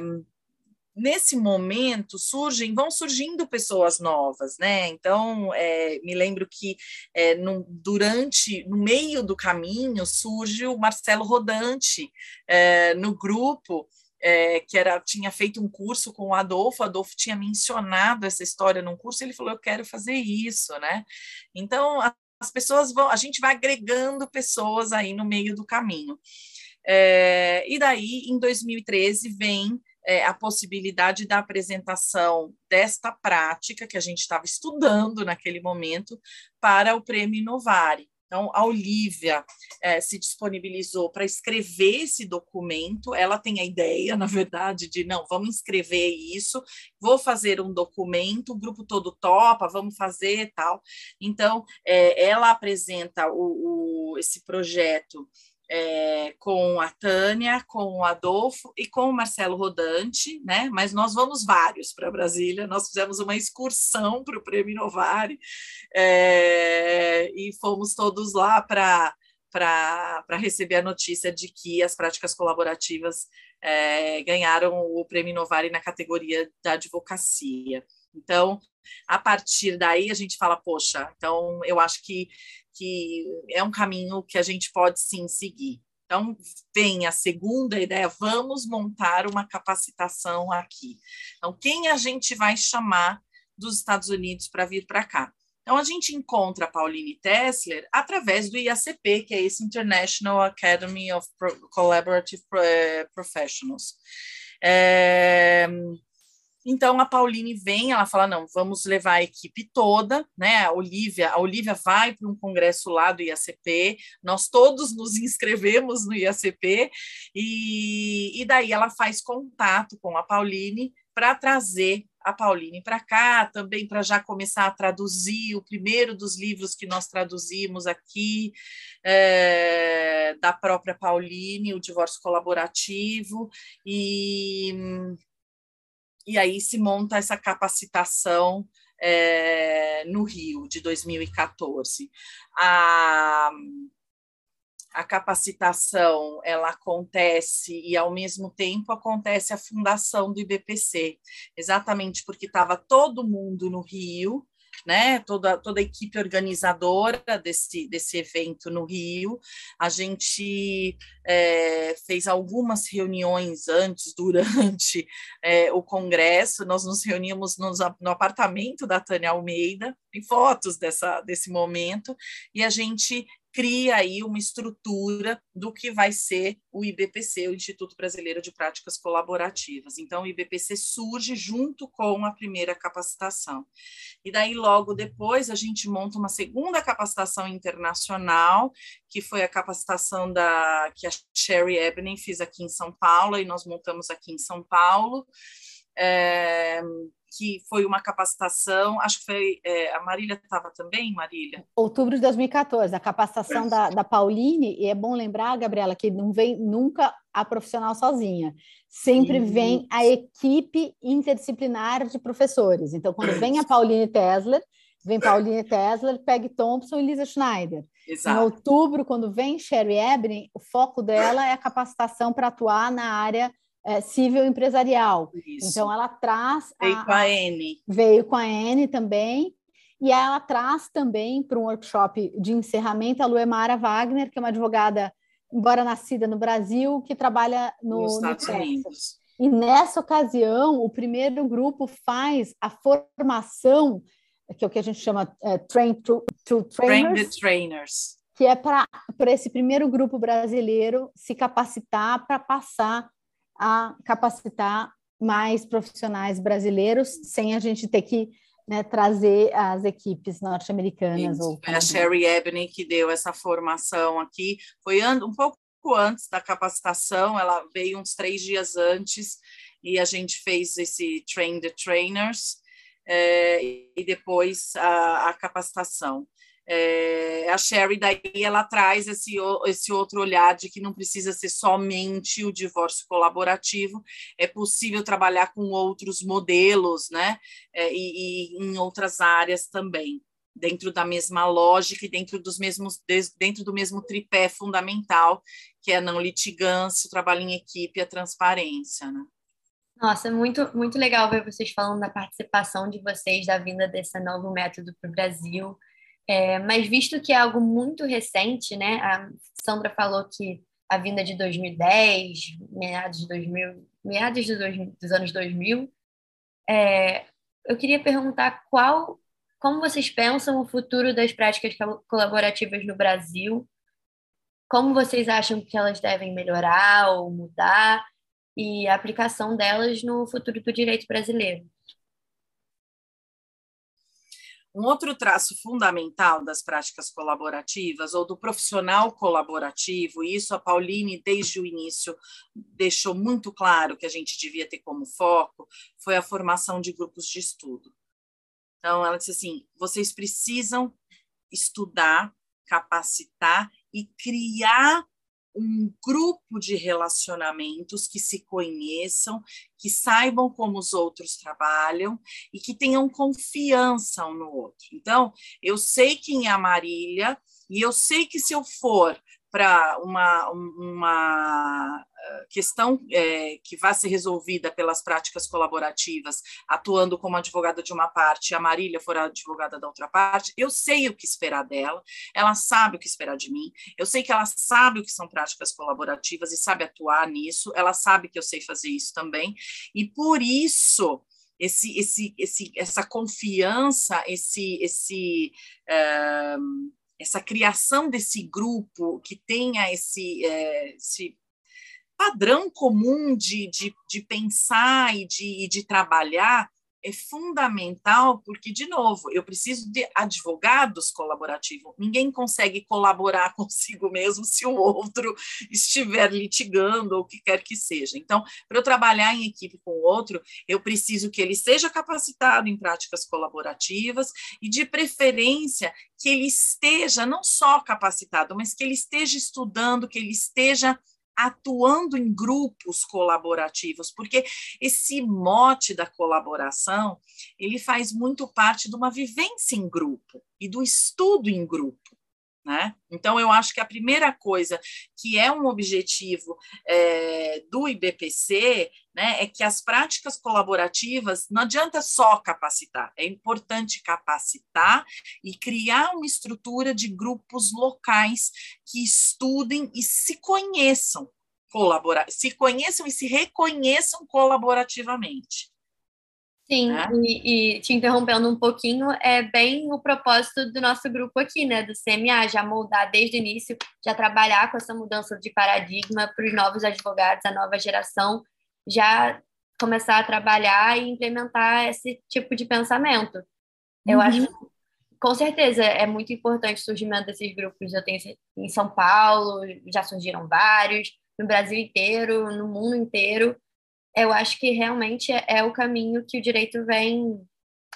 nesse momento surgem, vão surgindo pessoas novas, né? Então é, me lembro que é, no, durante, no meio do caminho surge o Marcelo Rodante é, no grupo, É, que era, tinha feito um curso com o Adolfo, o Adolfo tinha mencionado essa história num curso, ele falou, eu quero fazer isso, né? Então, as pessoas vão, a gente vai agregando pessoas aí no meio do caminho. É, e daí, em dois mil e treze, vem é, a possibilidade da apresentação desta prática que a gente estava estudando naquele momento para o Prêmio Inovare. Então, a Olivia eh, se disponibilizou para escrever esse documento. Ela tem a ideia, na verdade, de não, vamos escrever isso, vou fazer um documento, o grupo todo topa, vamos fazer e tal. Então, eh, ela apresenta o, o, esse projeto É, com a Tânia, com o Adolfo e com o Marcelo Rodante, né? Mas nós vamos vários para Brasília, nós fizemos uma excursão para o Prêmio Inovare é, e fomos todos lá para para receber a notícia de que as práticas colaborativas é, ganharam o Prêmio Inovare na categoria da advocacia. Então, a partir daí, a gente fala, poxa, então eu acho que, que é um caminho que a gente pode, sim, seguir. Então, vem a segunda ideia, vamos montar uma capacitação aqui. Então, quem a gente vai chamar dos Estados Unidos para vir para cá? Então, a gente encontra a Pauline Tessler através do I A C P, que é esse International Academy of Collaborative Professionals. É... Então, a Pauline vem, ela fala, não, vamos levar a equipe toda, né? A Olivia, a Olivia vai para um congresso lá do I A C P, nós todos nos inscrevemos no I A C P, e, e daí ela faz contato com a Pauline para trazer a Pauline para cá, também para já começar a traduzir o primeiro dos livros que nós traduzimos aqui, é, da própria Pauline, o divórcio colaborativo, e... E aí se monta essa capacitação é, no Rio, de dois mil e quatorze. A, a capacitação, ela acontece e, ao mesmo tempo, acontece a fundação do I B P C, exatamente porque estava todo mundo no Rio, né? Toda, toda a equipe organizadora desse, desse evento no Rio. A gente é, fez algumas reuniões antes, durante é, o congresso. Nós nos reunimos no, no apartamento da Tânia Almeida, tem fotos dessa, desse momento, e a gente cria aí uma estrutura do que vai ser o I B P C, o Instituto Brasileiro de Práticas Colaborativas. Então, o I B P C surge junto com a primeira capacitação. E daí, logo depois, a gente monta uma segunda capacitação internacional, que foi a capacitação da, que a Sherry Ebner fez aqui em São Paulo, e nós montamos aqui em São Paulo, é, que foi uma capacitação, acho que foi, é, a Marília estava também, Marília? Outubro de dois mil e quatorze, a capacitação da, da Pauline, e é bom lembrar, Gabriela, que não vem nunca a profissional sozinha, sempre uhum. vem a equipe interdisciplinar de professores. Então, quando vem a Pauline Tessler, vem Pauline Tessler, Peggy Thompson e Lisa Schneider. Exato. Em outubro, quando vem Sherry Ebner, o foco dela é a capacitação para atuar na área É, civil empresarial. Isso. Então, ela traz... Veio a, com a Anne. Veio com a Anne também, e ela traz também para um workshop de encerramento a Luemara Wagner, que é uma advogada, embora nascida no Brasil, que trabalha no, nos Estados no Unidos. E nessa ocasião, o primeiro grupo faz a formação, que é o que a gente chama é, Train to, to Trainers. Train the Trainers. Que é para esse primeiro grupo brasileiro se capacitar para passar a capacitar mais profissionais brasileiros, sem a gente ter que, né, trazer as equipes norte-americanas. Ou... É a Sherry Ebner que deu essa formação aqui, foi um pouco antes da capacitação, ela veio uns três dias antes, e a gente fez esse Train the Trainers, é, e depois a, a capacitação. É, a Sherry, daí, ela traz esse, esse outro olhar de que não precisa ser somente o divórcio colaborativo, é possível trabalhar com outros modelos, né? É, e, e em outras áreas também, dentro da mesma lógica e dentro dos mesmos, dentro do mesmo tripé fundamental, que é a não litigância, o trabalho em equipe e a transparência, né? Nossa, muito, muito legal ver vocês falando da participação de vocês, da vinda desse novo método para o Brasil. É, mas visto que é algo muito recente, né? A Sandra falou que a vinda de dois mil e dez, meados de dois mil, meados de dois mil, dos anos dois mil, é, eu queria perguntar qual, como vocês pensam o futuro das práticas colaborativas no Brasil? Como vocês acham que elas devem melhorar ou mudar? E a aplicação delas no futuro do direito brasileiro? Um outro traço fundamental das práticas colaborativas ou do profissional colaborativo, e isso a Pauline desde o início deixou muito claro que a gente devia ter como foco, foi a formação de grupos de estudo. Então, ela disse assim, vocês precisam estudar, capacitar e criar um grupo de relacionamentos que se conheçam, que saibam como os outros trabalham e que tenham confiança um no outro. Então, eu sei quem é a Marília e eu sei que se eu for para uma, uma questão é, que vai ser resolvida pelas práticas colaborativas, atuando como advogada de uma parte, a Marília for a advogada da outra parte, eu sei o que esperar dela, ela sabe o que esperar de mim, eu sei que ela sabe o que são práticas colaborativas e sabe atuar nisso, ela sabe que eu sei fazer isso também, e por isso... Esse, esse, esse, essa confiança, esse, esse, uh, essa criação desse grupo que tenha esse, uh, esse padrão comum de, de, de pensar e de, de trabalhar é fundamental, porque, de novo, eu preciso de advogados colaborativos. Ninguém consegue colaborar consigo mesmo se o outro estiver litigando ou o que quer que seja. Então, para eu trabalhar em equipe com o outro, eu preciso que ele seja capacitado em práticas colaborativas e, de preferência, que ele esteja não só capacitado, mas que ele esteja estudando, que ele esteja... atuando em grupos colaborativos, porque esse mote da colaboração, ele faz muito parte de uma vivência em grupo e do estudo em grupo, né? Então, eu acho que a primeira coisa que é um objetivo é, do I B P C, né, é que as práticas colaborativas, não adianta só capacitar, é importante capacitar e criar uma estrutura de grupos locais que estudem e se conheçam, colabora- se conheçam e se reconheçam colaborativamente. Sim, né? e, e te interrompendo um pouquinho, é bem o propósito do nosso grupo aqui, né, do C M A, já moldar desde o início, já trabalhar com essa mudança de paradigma para os novos advogados, a nova geração, já começar a trabalhar e implementar esse tipo de pensamento. Eu uhum. acho, com certeza, é muito importante o surgimento desses grupos. Eu tenho em São Paulo, já surgiram vários, no Brasil inteiro, no mundo inteiro. Eu acho que realmente é o caminho que o direito vem,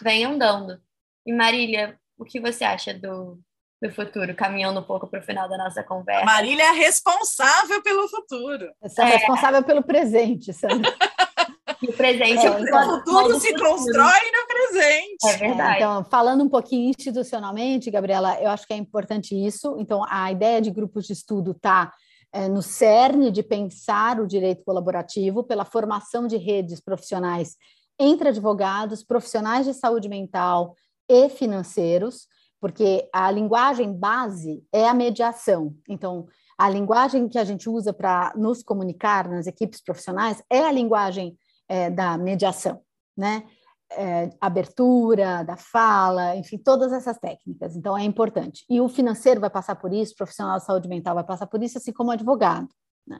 vem andando. E, Marília, o que você acha do... do futuro, caminhando um pouco para o final da nossa conversa. A Marília é responsável pelo futuro. Eu sou é. responsável pelo presente, Sandra. E o presente é, é o então, futuro se futuro. constrói no presente. É verdade. É, então, falando um pouquinho institucionalmente, Gabriela, eu acho que é importante isso. Então, a ideia de grupos de estudo está é, no cerne de pensar o direito colaborativo pela formação de redes profissionais entre advogados, profissionais de saúde mental e financeiros, porque a linguagem base é a mediação. Então, a linguagem que a gente usa para nos comunicar nas equipes profissionais é a linguagem é, da mediação, né? É, abertura, da fala, enfim, todas essas técnicas. Então, é importante. E o financeiro vai passar por isso, o profissional de saúde mental vai passar por isso, assim como o advogado, né?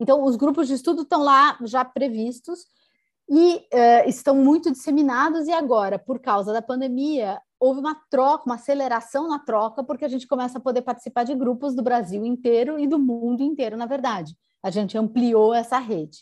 Então, os grupos de estudo estão lá já previstos e é, estão muito disseminados. E agora, por causa da pandemia, houve uma troca, uma aceleração na troca, porque a gente começa a poder participar de grupos do Brasil inteiro e do mundo inteiro, na verdade. A gente ampliou essa rede.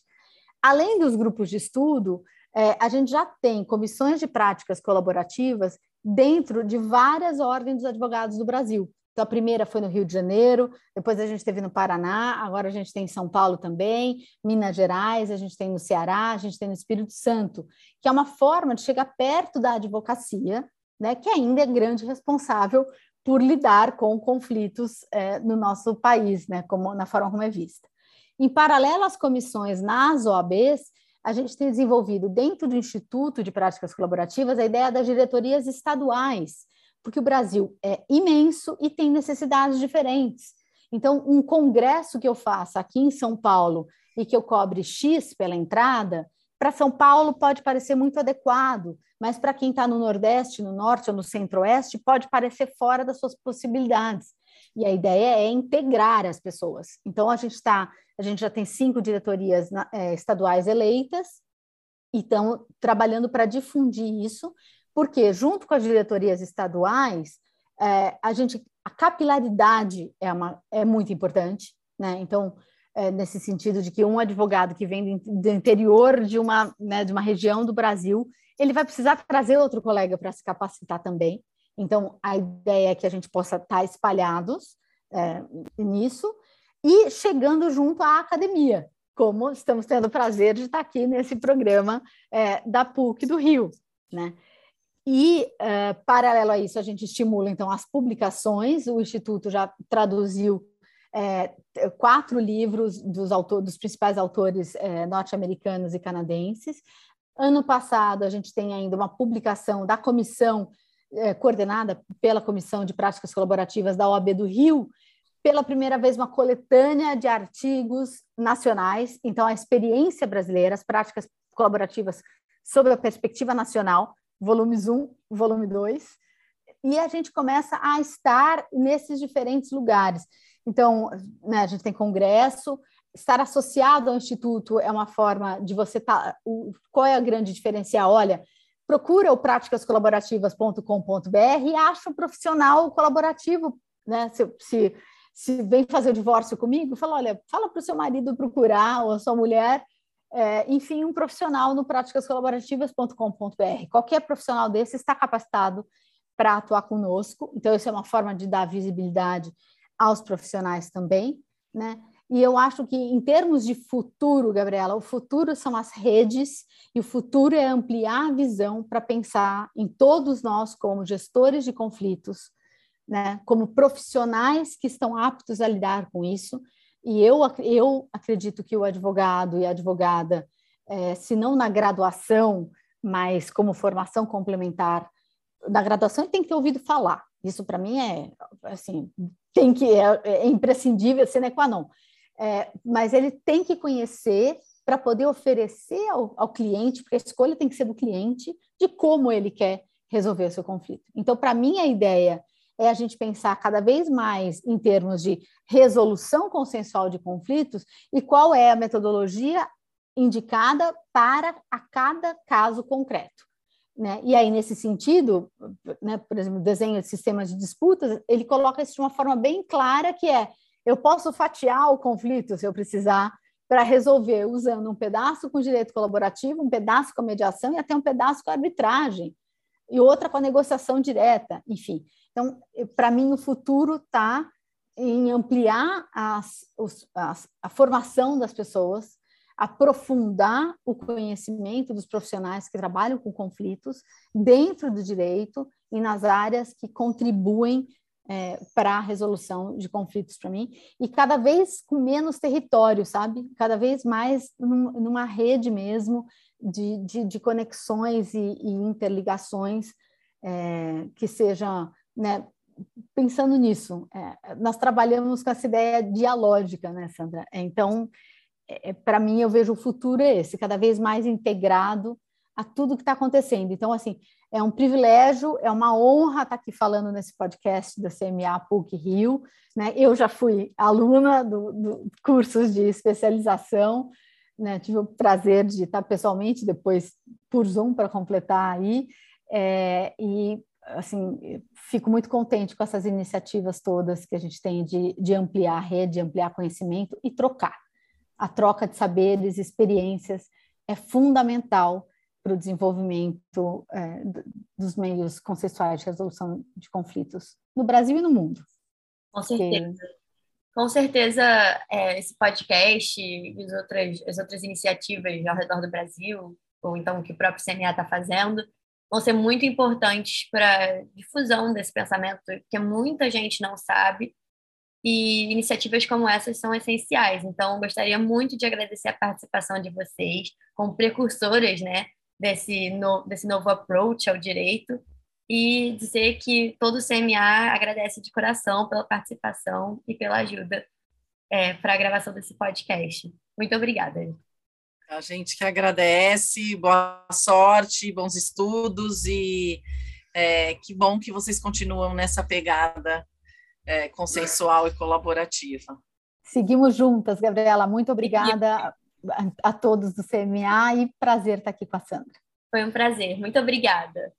Além dos grupos de estudo, eh, a gente já tem comissões de práticas colaborativas dentro de várias ordens dos advogados do Brasil. Então, a primeira foi no Rio de Janeiro, depois a gente teve no Paraná, agora a gente tem em São Paulo também, Minas Gerais, a gente tem no Ceará, a gente tem no Espírito Santo, que é uma forma de chegar perto da advocacia, né, que ainda é grande responsável por lidar com conflitos é, no nosso país, né, como, na forma como é vista. Em paralelo às comissões nas O A Bs, a gente tem desenvolvido dentro do Instituto de Práticas Colaborativas a ideia das diretorias estaduais, porque o Brasil é imenso e tem necessidades diferentes. Então, um congresso que eu faça aqui em São Paulo e que eu cobre X pela entrada, para São Paulo pode parecer muito adequado, mas para quem está no Nordeste, no Norte ou no Centro-Oeste, pode parecer fora das suas possibilidades. E a ideia é integrar as pessoas. Então, a gente, tá, a gente já tem cinco diretorias na, é, estaduais eleitas e estão trabalhando para difundir isso, porque junto com as diretorias estaduais, é, a, gente, a capilaridade é, uma, é muito importante, né? Então, é, nesse sentido de que um advogado que vem do interior de uma, né, de uma região do Brasil, ele vai precisar trazer outro colega para se capacitar também. Então, a ideia é que a gente possa estar espalhados é, nisso e chegando junto à academia, como estamos tendo o prazer de estar aqui nesse programa é, da P U C do Rio, né? E, é, paralelo a isso, a gente estimula, então, as publicações. O Instituto já traduziu é, quatro livros dos, autor, dos principais autores é, norte-americanos e canadenses. Ano passado, a gente tem ainda uma publicação da comissão eh, coordenada pela Comissão de Práticas Colaborativas da O A B do Rio, pela primeira vez uma coletânea de artigos nacionais. Então, a experiência brasileira, as práticas colaborativas sob a perspectiva nacional, volumes um, volume dois, e a gente começa a estar nesses diferentes lugares. Então, né, a gente tem congresso. Estar associado ao Instituto é uma forma de você tá, o, qual é a grande diferencial? Olha, procura o práticas colaborativas ponto com ponto b r e acha um profissional colaborativo, né? Se, se, se vem fazer o divórcio comigo, fala, olha, fala para o seu marido procurar, ou a sua mulher, é, enfim, um profissional no práticas colaborativas ponto com ponto b r. Qualquer profissional desse está capacitado para atuar conosco, então isso é uma forma de dar visibilidade aos profissionais também, né? E eu acho que, em termos de futuro, Gabriela, o futuro são as redes e o futuro é ampliar a visão para pensar em todos nós como gestores de conflitos, né? Como profissionais que estão aptos a lidar com isso. E eu, eu acredito que o advogado e a advogada, é, se não na graduação, mas como formação complementar, na graduação ele tem que ter ouvido falar. Isso, para mim, é, assim, tem que, é, é imprescindível, sine qua non. É, mas ele tem que conhecer para poder oferecer ao, ao cliente, porque a escolha tem que ser do cliente, de como ele quer resolver o seu conflito. Então, para mim, a ideia é a gente pensar cada vez mais em termos de resolução consensual de conflitos e qual é a metodologia indicada para a cada caso concreto, né? E aí, nesse sentido, né, por exemplo, o desenho de sistemas de disputas, ele coloca isso de uma forma bem clara, que é: eu posso fatiar o conflito, se eu precisar, para resolver usando um pedaço com direito colaborativo, um pedaço com a mediação e até um pedaço com a arbitragem, e outra com a negociação direta, enfim. Então, para mim, o futuro está em ampliar as, os, as, a formação das pessoas, aprofundar o conhecimento dos profissionais que trabalham com conflitos dentro do direito e nas áreas que contribuem É, para a resolução de conflitos, para mim, e cada vez com menos território, sabe? Cada vez mais num, numa rede mesmo de, de, de conexões e, e interligações é, que seja, né, pensando nisso. É, nós trabalhamos com essa ideia dialógica, né, Sandra? Então, é, para mim, eu vejo o futuro é esse, cada vez mais integrado a tudo que está acontecendo. Então, assim, é um privilégio, é uma honra estar aqui falando nesse podcast da C M A P U C-Rio, né? Eu já fui aluna do, do cursos de especialização, né? Tive o prazer de estar pessoalmente, depois por Zoom, para completar aí, é, e, assim, fico muito contente com essas iniciativas todas que a gente tem de, de ampliar a rede, ampliar conhecimento e trocar. A troca de saberes, experiências, é fundamental para o desenvolvimento é, dos meios consensuais de resolução de conflitos no Brasil e no mundo. Com certeza. Porque... Com certeza, é, esse podcast e as outras, as outras iniciativas ao redor do Brasil, ou então o que o próprio C M A está fazendo, vão ser muito importantes para a difusão desse pensamento, que muita gente não sabe, e iniciativas como essas são essenciais. Então, gostaria muito de agradecer a participação de vocês, como precursoras, né, Desse, no, desse novo approach ao direito, e dizer que todo o C M A agradece de coração pela participação e pela ajuda é, para a gravação desse podcast. Muito obrigada. A gente que agradece, boa sorte, bons estudos, e é, que bom que vocês continuam nessa pegada é, consensual e colaborativa. Seguimos juntas, Gabriela. Muito obrigada. E... a todos do C M A, e prazer estar aqui com a Sandra. Foi um prazer, muito obrigada.